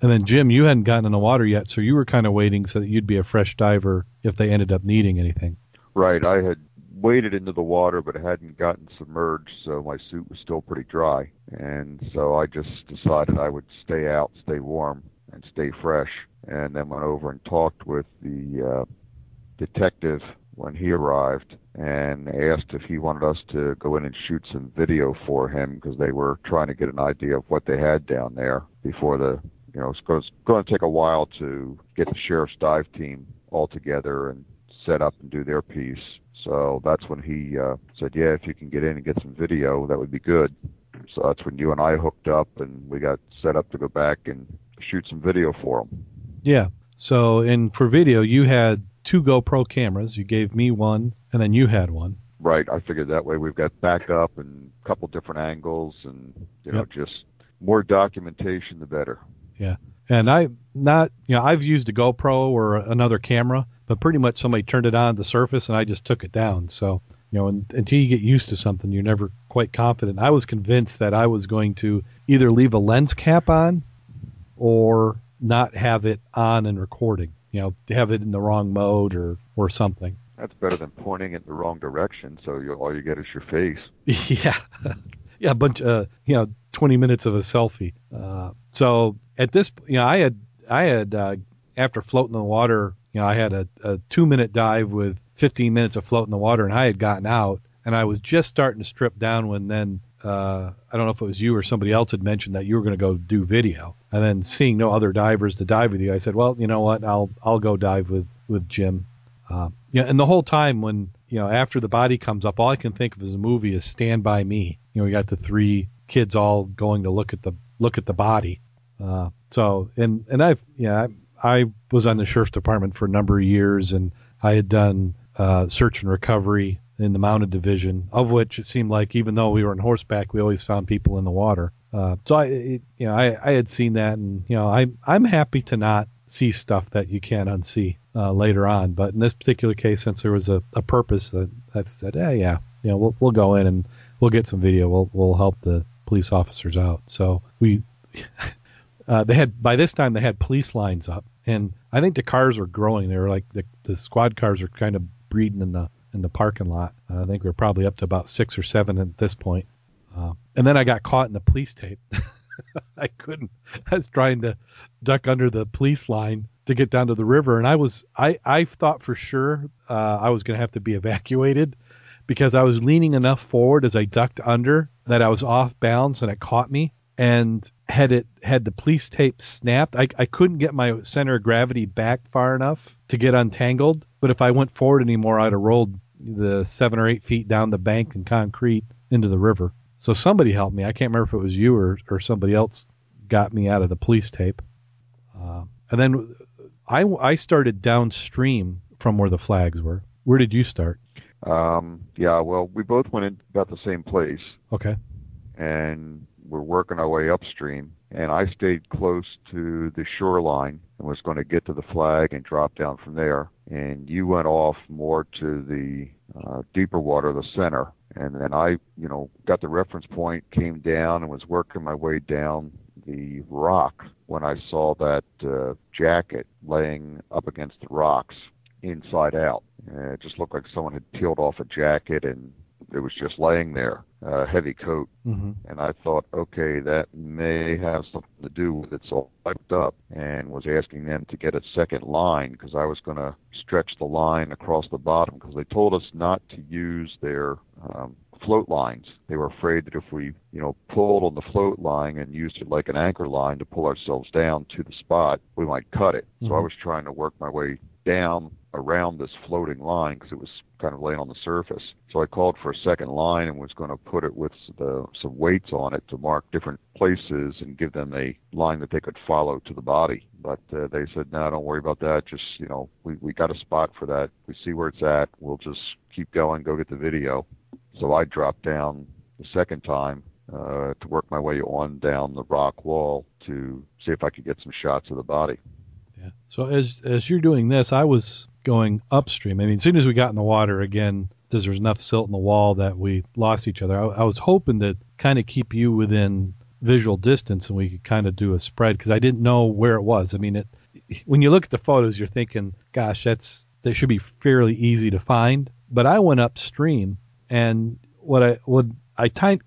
And then, Jim, you hadn't gotten in the water yet, so you were kind of waiting so that you'd be a fresh diver if they ended up needing anything. Right. I had waded into the water, but hadn't gotten submerged, so my suit was still pretty dry. And so I just decided I would stay out, stay warm, and stay fresh, and then went over and talked with the detective when he arrived and asked if he wanted us to go in and shoot some video for him, because they were trying to get an idea of what they had down there before the, you know, it's going to take a while to get the sheriff's dive team all together and set up and do their piece. So that's when he said, yeah, if you can get in and get some video, that would be good. So that's when you and I hooked up and we got set up to go back and shoot some video for them. Yeah. So, and for video, you had 2 GoPro cameras. You gave me one, and then you had one. Right. I figured that way we've got backup and a couple different angles, and you know, just more documentation, the better. Yeah. And I've used a GoPro or another camera, but pretty much somebody turned it on the surface, and I just took it down. So, you know, until you get used to something, you're never quite confident. I was convinced that I was going to either leave a lens cap on or not have it on and recording, you know, to have it in the wrong mode or something. That's better than pointing it in the wrong direction, so all you get is your face. Yeah. Yeah, a bunch of, 20 minutes of a selfie. So at this, I had after floating in the water, I had a 2-minute dive with 15 minutes of float in the water, and I had gotten out, and I was just starting to strip down when then, I don't know if it was you or somebody else had mentioned that you were going to go do video, and then seeing no other divers to dive with you, I said, well, you know what, I'll go dive with Jim. And the whole time when, after the body comes up, all I can think of as a movie is Stand By Me. We got the 3 kids all going to look at the body. I was on the Sheriff's Department for a number of years, and I had done search and recovery in the mounted division, of which it seemed like even though we were on horseback, we always found people in the water. So I had seen that, and I'm happy to not see stuff that you can't unsee later on. But in this particular case, since there was a purpose, that said, we'll go in and we'll get some video. We'll help the police officers out. So we by this time they had police lines up, and I think the cars were growing. They were like the squad cars were kind of breeding in the parking lot. I think we were probably up to about 6 or 7 at this point. And then I got caught in the police tape. I couldn't. I was trying to duck under the police line to get down to the river. And I thought for sure I was going to have to be evacuated, because I was leaning enough forward as I ducked under that I was off balance and it caught me. And had the police tape snapped, I couldn't get my center of gravity back far enough to get untangled. But if I went forward anymore, I'd have rolled the 7 or 8 feet down the bank and concrete into the river. So somebody helped me. I can't remember if it was you or somebody else got me out of the police tape. And then I started downstream from where the flags were. Where did you start? We both went in about the same place. Okay. And we're working our way upstream, and I stayed close to the shoreline and was going to get to the flag and drop down from there. And you went off more to the deeper water, the center. And then I, got the reference point, came down, and was working my way down the rock when I saw that jacket laying up against the rocks inside out. And it just looked like someone had peeled off a jacket, and it was just laying there, a heavy coat. Mm-hmm. And I thought, okay, that may have something to do with it. So I looked up and was asking them to get a second line, because I was going to stretch the line across the bottom, because they told us not to use their float lines. They were afraid that if we, pulled on the float line and used it like an anchor line to pull ourselves down to the spot, we might cut it. Mm-hmm. So I was trying to work my way down around this floating line, because it was kind of laying on the surface. So I called for a second line and was going to put it with some weights on it to mark different places and give them a line that they could follow to the body. But they said, no, don't worry about that. Just, we got a spot for that. We see where it's at. We'll just keep going, go get the video. So I dropped down the second time to work my way on down the rock wall to see if I could get some shots of the body. Yeah. So as you're doing this, I was going upstream. I mean, as soon as we got in the water again, there was enough silt in the wall that we lost each other. I was hoping to kind of keep you within visual distance and we could kind of do a spread, because I didn't know where it was. I mean, when you look at the photos, you're thinking, gosh, they should be fairly easy to find. But I went upstream, and what I tend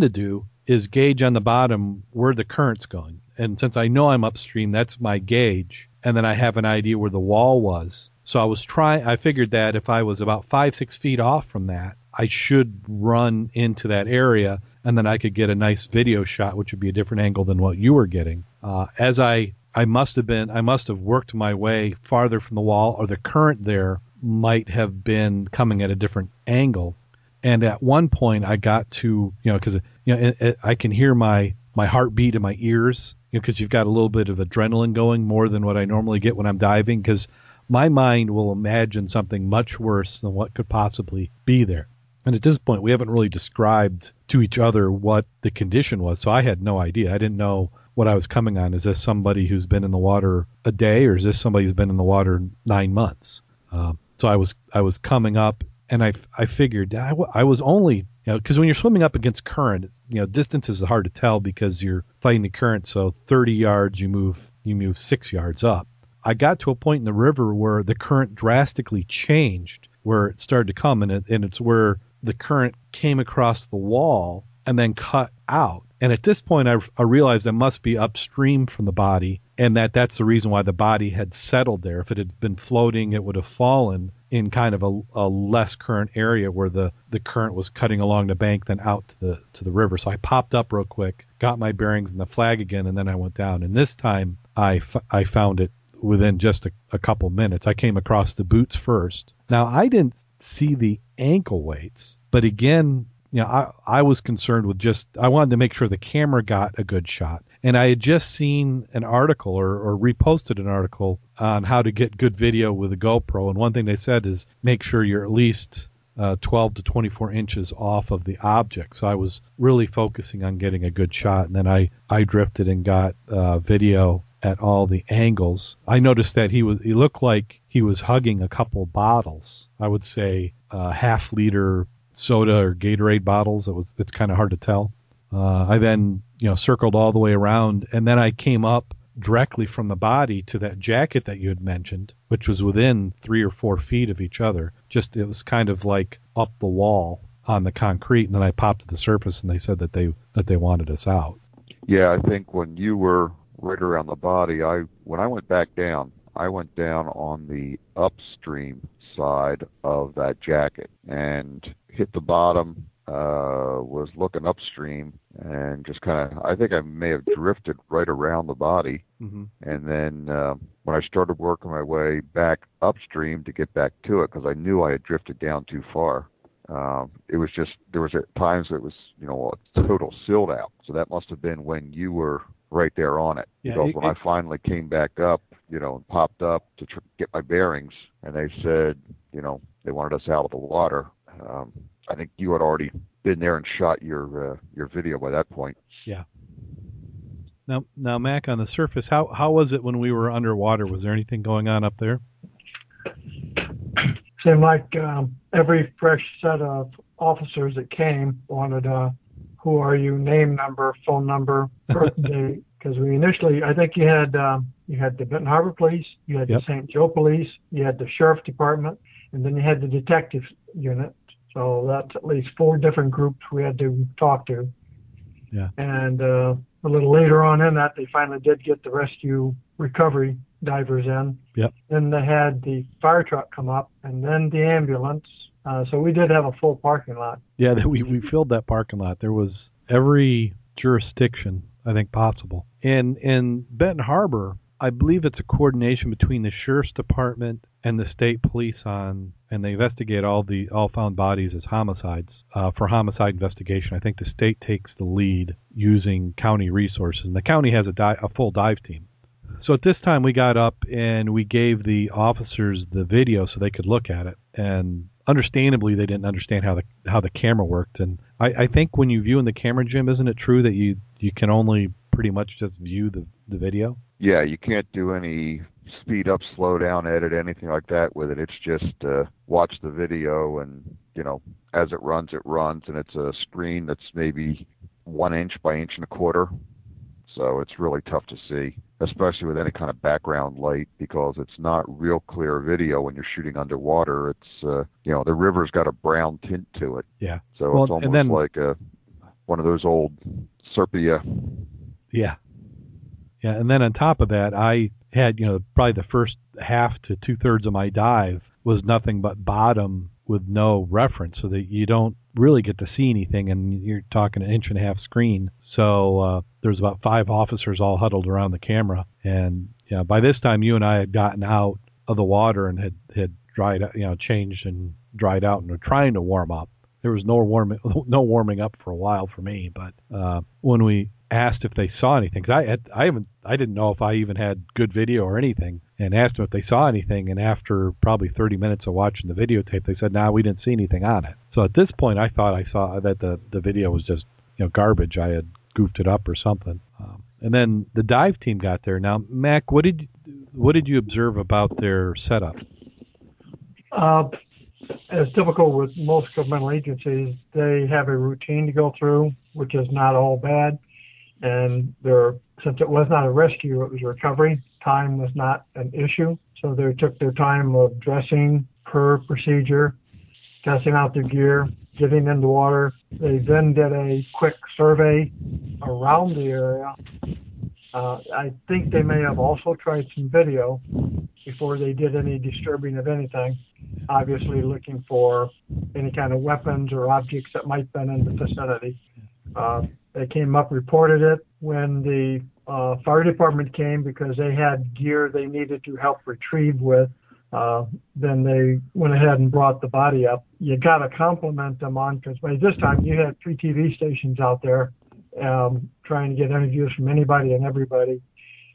to do is gauge on the bottom where the current's going. And since I know I'm upstream, that's my gauge. And then I have an idea where the wall was. So I figured that if I was about 5-6 feet off from that, I should run into that area, and then I could get a nice video shot, which would be a different angle than what you were getting. I must have worked my way farther from the wall, or the current there might have been coming at a different angle. And at one point I got to, I can hear my heartbeat in my ears, because you've got a little bit of adrenaline going, more than what I normally get when I'm diving, because my mind will imagine something much worse than what could possibly be there. And at this point, we haven't really described to each other what the condition was, so I had no idea. I didn't know what I was coming on. Is this somebody who's been in the water a day, or is this somebody who's been in the water 9 months? So I was coming up, and I figured I was only, because when you're swimming up against current, distances are hard to tell because you're fighting the current. So 30 yards, you move 6 yards up. I got to a point in the river where the current drastically changed, where it started to come, and it's where the current came across the wall and then cut out. And at this point, I realized I must be upstream from the body, and that's the reason why the body had settled there. If it had been floating, it would have fallen in kind of a less current area where the current was cutting along the bank, then out to the river. So I popped up real quick, got my bearings and the flag again, and then I went down. And this time I found it within just a couple minutes. I came across the boots first. Now, I didn't see the ankle weights, but again, I was concerned with I wanted to make sure the camera got a good shot. And I had just seen an article or reposted an article on how to get good video with a GoPro. And one thing they said is make sure you're at least 12 to 24 inches off of the object. So I was really focusing on getting a good shot. And then I drifted and got video at all the angles. I noticed that he looked like he was hugging a couple bottles. I would say half-liter soda or Gatorade bottles. It's kind of hard to tell. I then circled all the way around, and then I came up directly from the body to that jacket that you had mentioned, which was within 3 or 4 feet of each other. Just it was kind of like up the wall on the concrete, and then I popped to the surface, and they said that they wanted us out. Yeah, I think when you were right around the body, when I went back down, I went down on the upstream side of that jacket and hit the bottom, was looking upstream, and just kind of, I think I may have drifted right around the body. Mm-hmm. And then when I started working my way back upstream to get back to it, because I knew I had drifted down too far, it was just, there was at times that it was, a total silt out. So that must have been when you were right there on it. Yeah, because when I finally came back up, and popped up to get my bearings, and they said, they wanted us out of the water. I think you had already been there and shot your video by that point. Yeah. Now, Mac, on the surface, how was it when we were underwater? Was there anything going on up there? Seemed like every fresh set of officers that came wanted who are you, name number, phone number, birth date, because we initially, I think you had the Benton Harbor Police, you had the St. Joe Police, you had the Sheriff's Department, and then you had the Detective Unit. So that's at least 4 different groups we had to talk to. Yeah. And a little later on in that, they finally did get the rescue recovery divers in. Yep. Then they had the fire truck come up, and then the ambulance. So we did have a full parking lot. Yeah, we filled that parking lot. There was every jurisdiction, I think, possible. And in Benton Harbor, I believe it's a coordination between the Sheriff's Department and the state police and they investigate all found bodies as homicides. For homicide investigation, I think the state takes the lead using county resources. And the county has a full dive team. So at this time, we got up and we gave the officers the video so they could look at it. And understandably, they didn't understand how the camera worked. And I think when you view in the camera, Jim, isn't it true that you can only pretty much just view the video? Yeah, you can't do any speed up, slow down, edit, anything like that with it. It's just watch the video and you know, as it runs, and it's a screen that's maybe 1 inch by 1.25 inches. So it's really tough to see, especially with any kind of background light, because it's not real clear video when you're shooting underwater. It's, you know, the river's got a brown tint to it. Yeah. So well, it's almost then, like a, one of those old sepia. Yeah. Yeah. And then on top of that, I had, you know, probably the first half to 2/3 of my dive was nothing but bottom with no reference, so that you don't really get to see anything, and you're talking 1.5-inch screen. So there's about 5 officers all huddled around the camera, and you know, by this time you and I had gotten out of the water and had dried, you know, changed and dried out, and were trying to warm up. There was no warming up for a while for me. But when we asked if they saw anything, because I didn't know if I even had good video or anything, and asked them if they saw anything, and after probably 30 minutes of watching the videotape, they said, "Nah, we didn't see anything on it." So at this point, I thought I saw that the video was just, you know, garbage. I had goofed it up or something. And then the dive team got there. Now, Mac, what did you observe about their setup? As typical with most governmental agencies, they have a routine to go through, which is not all bad. And since it was not a rescue, it was recovery. Time was not an issue. So they took their time of dressing per procedure, testing out their gear, getting in the water. They then did a quick survey around the area. I think they may have also tried some video before they did any disturbing of anything, obviously looking for any kind of weapons or objects that might have been in the vicinity. They came up, reported it when the fire department came, because they had gear they needed to help retrieve with. Then they went ahead and brought the body up. You got to compliment them on, because by this time you had 3 TV stations out there trying to get interviews from anybody and everybody.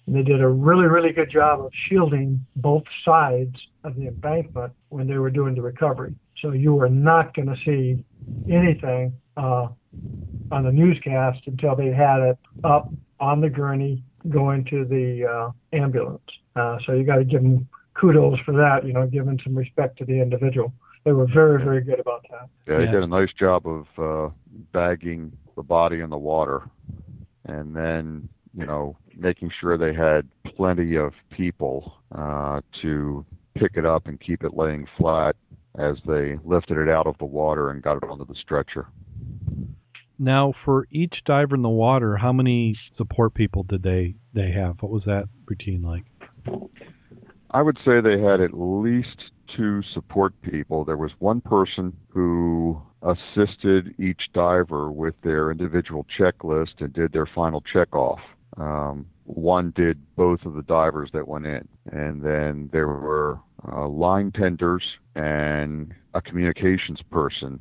And they did a really, really good job of shielding both sides of the embankment when they were doing the recovery. So you were not going to see anything on the newscast until they had it up on the gurney going to the ambulance. So you got to give them kudos for that, you know, giving some respect to the individual. They were very, very good about that. Yeah, they did a nice job of bagging the body in the water, and then, you know, making sure they had plenty of people to pick it up and keep it laying flat as they lifted it out of the water and got it onto the stretcher. Now, for each diver in the water, how many support people did they have? What was that routine like? I would say they had at least 2 support people. There was one person who assisted each diver with their individual checklist and did their final checkoff. One did both of the divers that went in. And then there were line tenders and a communications person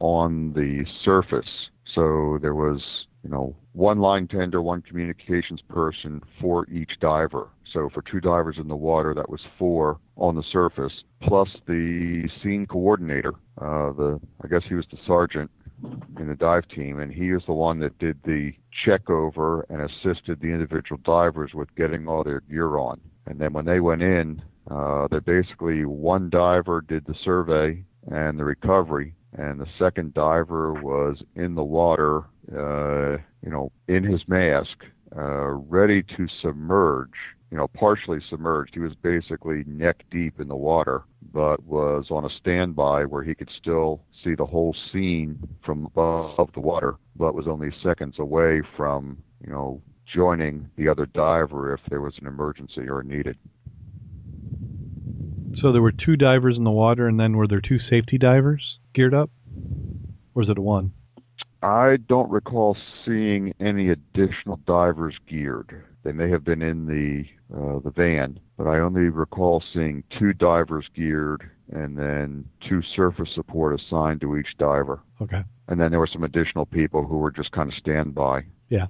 on the surface. So there was, you know, 1 line tender, 1 communications person for each diver. So for 2 divers in the water, that was 4 on the surface, plus the scene coordinator. I guess he was the sergeant in the dive team, and he is the one that did the check over and assisted the individual divers with getting all their gear on. And then when they went in, they basically, 1 diver did the survey and the recovery, and the second diver was in the water, you know, in his mask, ready to submerge, you know, partially submerged. He was basically neck deep in the water, but was on a standby where he could still see the whole scene from above the water, but was only seconds away from, you know, joining the other diver if there was an emergency or needed. So there were 2 divers in the water, and then were there 2 safety divers geared up? Or is it 1? I don't recall seeing any additional divers geared. They may have been in the van, but I only recall seeing 2 divers geared and then 2 surface support assigned to each diver. Okay. And then there were some additional people who were just kind of standby. Yeah.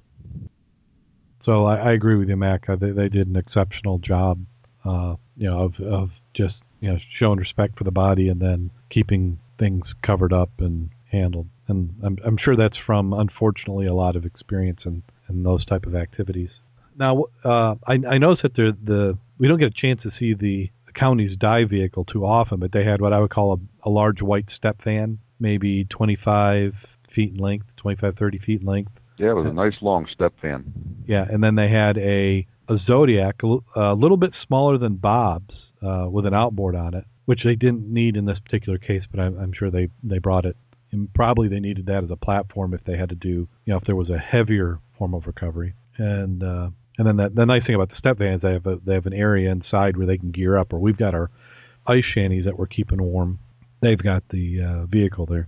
So I agree with you, Mac. They did an exceptional job, you know, of just, you know, showing respect for the body and then keeping things covered up and handled. And I'm sure that's from, unfortunately, a lot of experience in those type of activities. Now, I noticed that we don't get a chance to see the county's dive vehicle too often, but they had what I would call a large white step fan, maybe 25 feet in length, 25, 30 feet in length. Yeah, it was a nice long step fan. Yeah, and then they had a Zodiac, a little bit smaller than Bob's, with an outboard on it, which they didn't need in this particular case, but I'm sure they brought it. And probably they needed that as a platform if they had to do, you know, if there was a heavier form of recovery. And then the nice thing about the step van is they have an area inside where they can gear up, or we've got our ice shanties that we're keeping warm. They've got the vehicle there.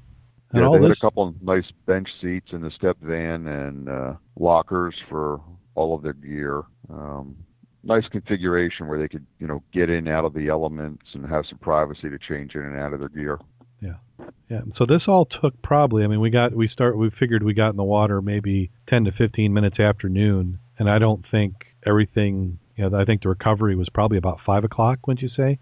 And yeah, they had a couple of nice bench seats in the step van and lockers for all of their gear. Nice configuration where they could, you know, get in out of the elements and have some privacy to change in and out of their gear. Yeah. Yeah. So this all took probably, I mean, we figured we got in the water maybe 10 to 15 minutes after noon. And I don't think everything, you know, I think the recovery was probably about 5 o'clock, wouldn't you say?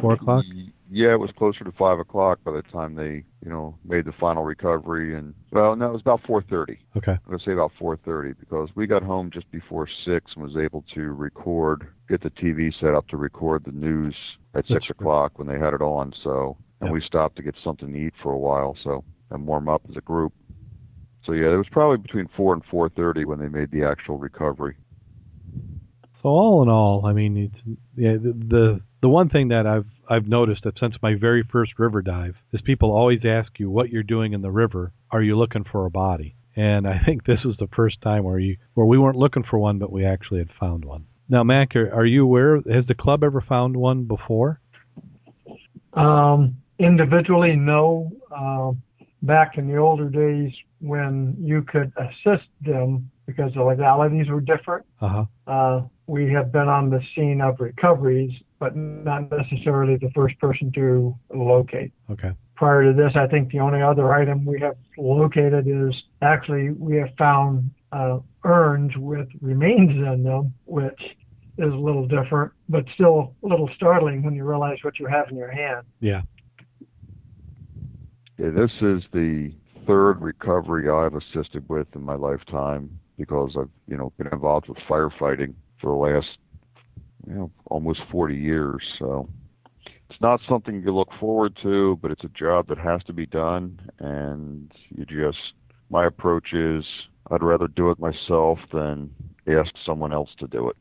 4 o'clock? Yeah, it was closer to 5 o'clock by the time they, you know, made the final recovery. And, well, no, it was about 4:30. Okay. I'm going to say about 4:30 because we got home just before 6 and was able to record, get the TV set up to record the news at 6 o'clock when they had it on. So, and we stopped to get something to eat for a while, so, and warm up as a group. So, yeah, it was probably between 4 and 4:30 when they made the actual recovery. So, all in all, I mean, it's, yeah, the one thing that I've noticed that since my very first river dive is people always ask you what you're doing in the river. Are you looking for a body? And I think this was the first time where we weren't looking for one, but we actually had found one. Now, Mac, are you aware? Has the club ever found one before? Individually, no. Back in the older days when you could assist them because the legalities were different, we have been on the scene of recoveries, but not necessarily the first person to locate. Okay. Prior to this, I think the only other item we have located is actually we have found urns with remains in them, which is a little different, but still a little startling when you realize what you have in your hand. Yeah. Yeah, this is the third recovery I've assisted with in my lifetime because I've, you know, been involved with firefighting for the last, you know, almost 40 years. So it's not something you look forward to, but it's a job that has to be done. And you just, my approach is I'd rather do it myself than ask someone else to do it.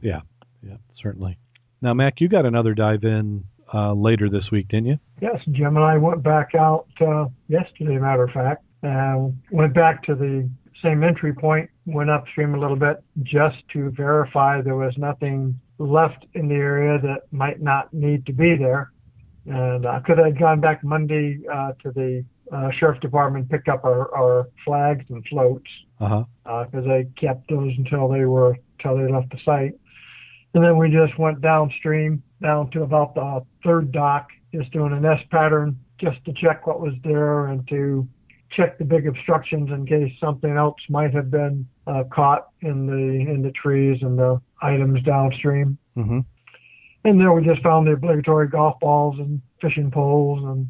Yeah, yeah, certainly. Now, Mac, you got another dive in later this week, didn't you? Yes, Jim and I went back out yesterday, matter of fact, and went back to the same entry point, went upstream a little bit just to verify there was nothing left in the area that might not need to be there. And I could have gone back Monday to the sheriff department, picked up our flags and floats because they kept those until they left the site. And then we just went downstream, down to about the third dock, just doing an S pattern just to check what was there and to check the big obstructions in case something else might have been caught in the trees and the items downstream. Mm-hmm. And there we just found the obligatory golf balls and fishing poles and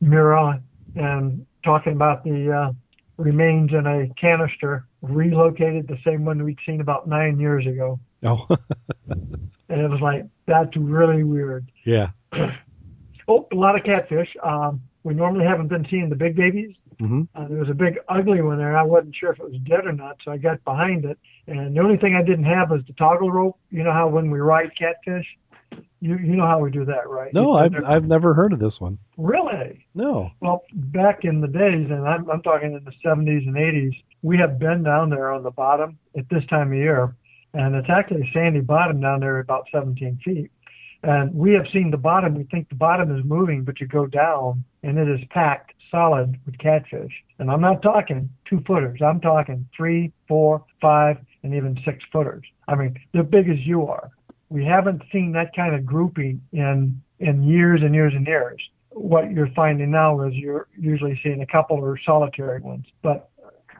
mira and talking about the remains in a canister, relocated the same one we'd seen about 9 years ago. Oh. And it was like, that's really weird. Yeah. Oh, a lot of catfish. We normally haven't been seeing the big babies. Mm-hmm. There was a big ugly one there. I wasn't sure if it was dead or not, so I got behind it. And the only thing I didn't have was the toggle rope. You know how when we ride catfish, you know how we do that, right? No, I've never heard of this one. Really? No. Well, back in the days, and I'm talking in the 70s and 80s, we have been down there on the bottom at this time of year. And it's actually a sandy bottom down there about 17 feet. And we have seen the bottom. We think the bottom is moving, but you go down, and it is packed solid with catfish. And I'm not talking 2-footers. I'm talking 3, 4, 5, and even 6-footers. I mean, they're big as you are. We haven't seen that kind of grouping in years and years and years. What you're finding now is you're usually seeing a couple or solitary ones. But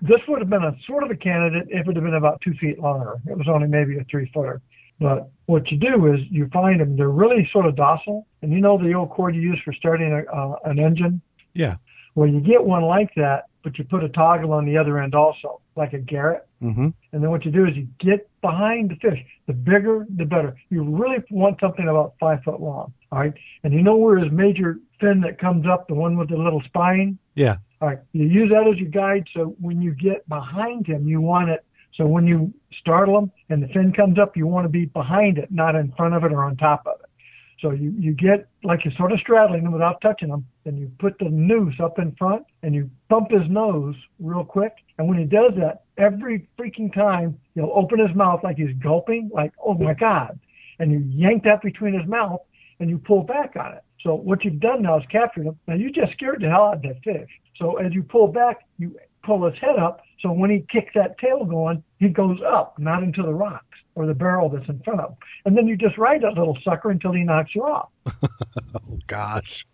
this would have been a sort of a candidate if it had been about 2 feet longer. It was only maybe a 3-footer. But what you do is you find them. They're really sort of docile. And you know the old cord you use for starting an engine? Yeah. Well, you get one like that, but you put a toggle on the other end also, like a Garrett. Mm-hmm. And then what you do is you get behind the fish. The bigger, the better. You really want something about 5 foot long, all right? And you know where his major fin that comes up, the one with the little spine? Yeah. All right, you use that as your guide, so when you get behind him, you want it. So when you startle him and the fin comes up, you want to be behind it, not in front of it or on top of it. So you get, like you're sort of straddling them without touching them, and you put the noose up in front, and you bump his nose real quick. And when he does that, every freaking time, he'll open his mouth like he's gulping, like, oh, my God. And you yank that between his mouth, and you pull back on it. So what you've done now is captured him. Now, you just scared the hell out of that fish. So as you pull back, you pull his head up, so when he kicks that tail going, he goes up, not into the rocks or the barrel that's in front of him. And then you just ride that little sucker until he knocks you off. Oh, gosh.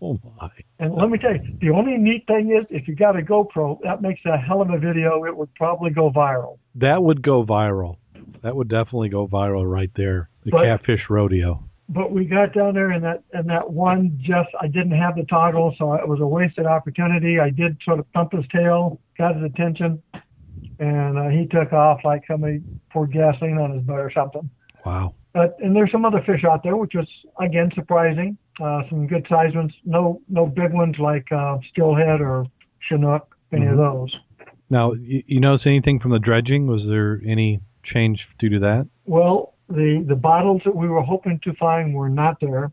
Oh, my. And let me tell you, the only neat thing is if you got a GoPro, that makes a hell of a video. It would probably go viral. That would go viral. That would definitely go viral right there, Catfish Rodeo. But we got down there, and that one just, I didn't have the toggle, so it was a wasted opportunity. I did sort of thump his tail, got his attention, and he took off like somebody poured gasoline on his butt or something. Wow. And there's some other fish out there, which was, again, surprising. Some good sized ones. No big ones like Steelhead or Chinook, any of those. Now, you notice anything from the dredging? Was there any change due to that? Well, the bottles that we were hoping to find were not there.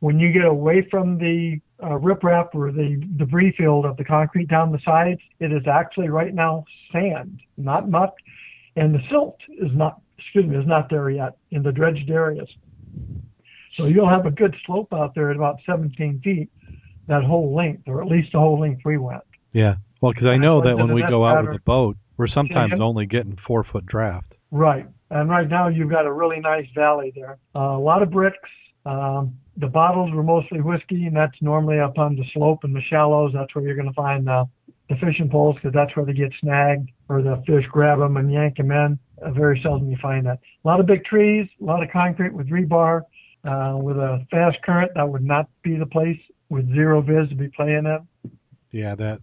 When you get away from the riprap or the debris field of the concrete down the sides, it is actually right now sand, not muck. And the silt is not there yet in the dredged areas. So you'll have a good slope out there at about 17 feet, that whole length, or at least the whole length we went. Yeah. Well, because I know that when we go out with the boat, we're sometimes only getting 4 foot draft. Right. And right now you've got a really nice valley there. A lot of bricks. The bottles were mostly whiskey, and that's normally up on the slope and the shallows. That's where you're going to find the fishing poles, because that's where they get snagged or the fish grab them and yank them in. Very seldom you find that. A lot of big trees, a lot of concrete with rebar. With a fast current, that would not be the place with zero viz to be playing in. Yeah, that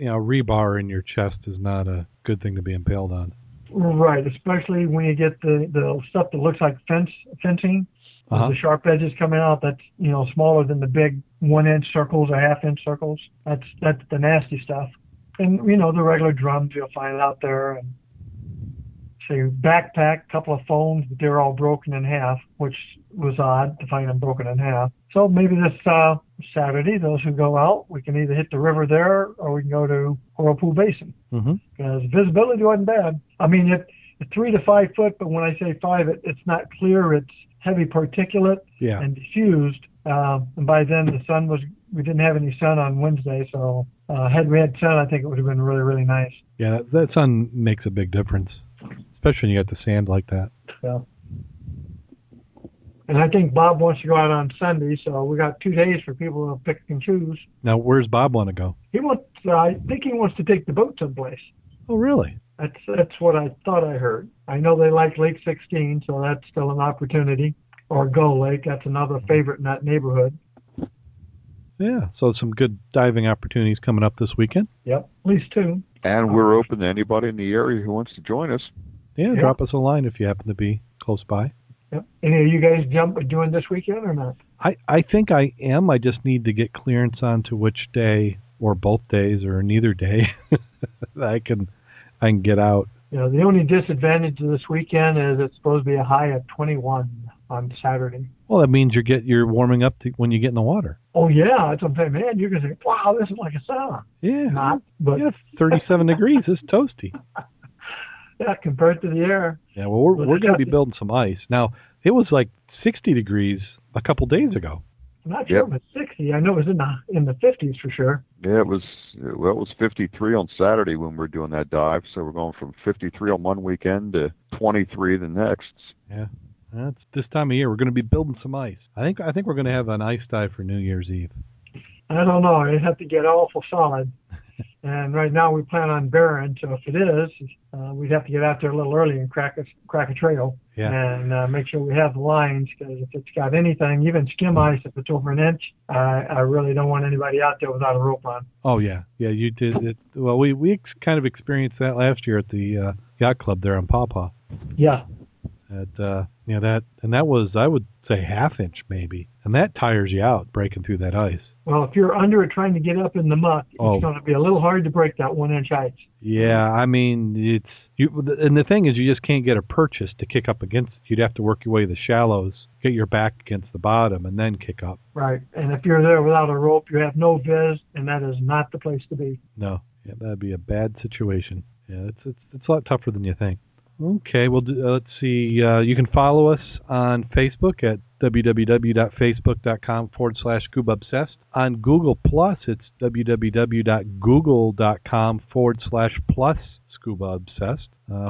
rebar in your chest is not a good thing to be impaled on. Right, especially when you get the stuff that looks like fencing, the sharp edges coming out. That's smaller than the big 1-inch circles or 1/2-inch circles. That's the nasty stuff. And the regular drums you'll find out there. And so you backpack, couple of phones, but they're all broken in half, which was odd to find them broken in half. So maybe this Saturday, those who go out, we can either hit the river there or we can go to Whirlpool Basin. Mm-hmm. Because visibility wasn't bad. I mean, it's 3 to 5 foot, but when I say 5, it's not clear. It's heavy particulate and diffused. And by then we didn't have any sun on Wednesday, so had we had sun, I think it would have been really, really nice. Yeah, that sun makes a big difference. Especially when you got the sand like that. Yeah. And I think Bob wants to go out on Sunday, so we got 2 days for people to pick and choose. Now, where's Bob want to go? He wants. I think he wants to take the boat someplace. Oh, really? That's what I thought I heard. I know they like Lake 16, so that's still an opportunity. Or Gull Lake, that's another favorite in that neighborhood. Yeah, so some good diving opportunities coming up this weekend. Yep, at least 2. And we're open to anybody in the area who wants to join us. Yeah, drop us a line if you happen to be close by. Yep. And are you guys doing this weekend or not? I think I am. I just need to get clearance on to which day or both days or neither day that I can get out. The only disadvantage of this weekend is it's supposed to be a high of 21 on Saturday. Well, that means you're warming up when you get in the water. Oh, yeah. That's what I'm saying, man. You're going to say, wow, this is like a sauna. Yeah. Not, but... yeah, 37 degrees. It's toasty. Yeah, compared to the air. Yeah, well, we're going to be building some ice. Now, it was like 60 degrees a couple days ago. I'm not sure if it's 60. I know it was in the 50s for sure. Yeah, it was 53 on Saturday when we were doing that dive. So we're going from 53 on one weekend to 23 the next. Yeah. That's this time of year. We're going to be building some ice. I think we're going to have an ice dive for New Year's Eve. I don't know. I'd have to get awful solid. And right now we plan on barren, so if it is, we'd have to get out there a little early and crack a trail, and make sure we have the lines, because if it's got anything, even skim ice, if it's over an inch, I really don't want anybody out there without a rope on. Oh, yeah. Yeah, you did it. Well, we kind of experienced that last year at the yacht club there on Pawpaw. Yeah. That was, I would say, half inch maybe, and that tires you out breaking through that ice. Well, if you're under it trying to get up in the muck, it's going to be a little hard to break that 1-inch ice. Yeah, I mean, and the thing is, you just can't get a purchase to kick up against it. You'd have to work your way to the shallows, get your back against the bottom, and then kick up. Right, and if you're there without a rope, you have no viz, and that is not the place to be. No, yeah, that'd be a bad situation. Yeah, it's a lot tougher than you think. Okay, well, let's see. You can follow us on Facebook at www.facebook.com/ScubaObsessed. On Google Plus, it's www.google.com/+ScubaObsessed.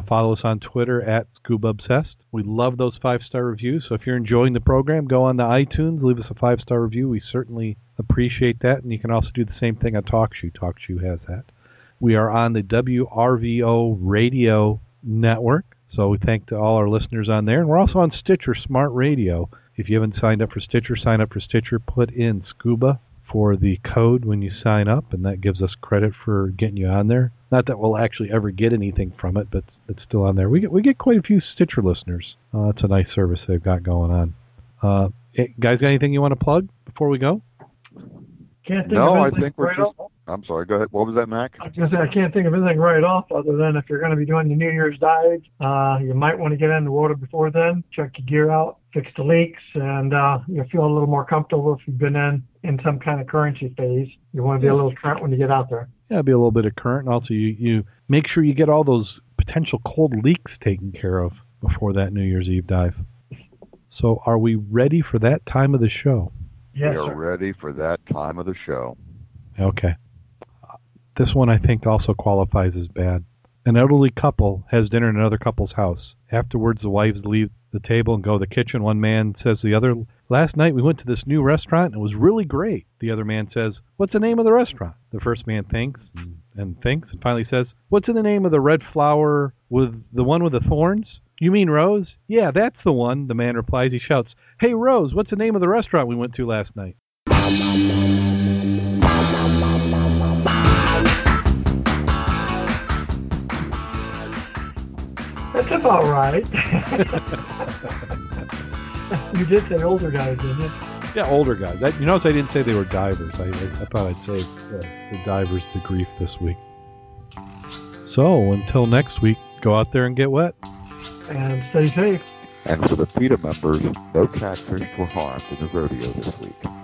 Follow us on Twitter at ScubaObsessed. We love those 5-star reviews, so if you're enjoying the program, go on to iTunes, leave us a 5-star review. We certainly appreciate that, and you can also do the same thing on TalkShoe. TalkShoe has that. We are on the WRVO radio network, so we thank to all our listeners on there, and we're also on Stitcher Smart Radio. If you haven't signed up for Stitcher, sign up for Stitcher. Put in SCUBA for the code when you sign up, and that gives us credit for getting you on there. Not that we'll actually ever get anything from it, but it's still on there. We get quite a few Stitcher listeners. It's a nice service they've got going on. Guys, got anything you want to plug before we go? Can't think no, of I think we're right just... Off. I'm sorry, go ahead. What was that, Mac? I was going to say, I can't think of anything right off other than if you're going to be doing the New Year's dive, you might want to get in the water before then, check your gear out, fix the leaks, and you'll feel a little more comfortable if you've been in some kind of currency phase. You want to be a little current when you get out there. Yeah, be a little bit of current. And also, you make sure you get all those potential cold leaks taken care of before that New Year's Eve dive. So are we ready for that time of the show? Yes, sir. We are ready for that time of the show. Okay. This one, I think, also qualifies as bad. An elderly couple has dinner in another couple's house. Afterwards, the wives leave the table and go to the kitchen. One man says to the other, "Last night we went to this new restaurant and it was really great." The other man says, "What's the name of the restaurant?" The first man thinks and finally says, "What's in the name of the red flower with the one with the thorns?" "You mean Rose?" "Yeah, that's the one," the man replies. He shouts, "Hey, Rose, what's the name of the restaurant we went to last night?" That's about right. You did say older guys, didn't you? Yeah, older guys. You notice I didn't say they were divers. I thought I'd save the divers the grief this week. So until next week, go out there and get wet. And stay safe. And for the PETA members, no catfish were harmed in the rodeo this week.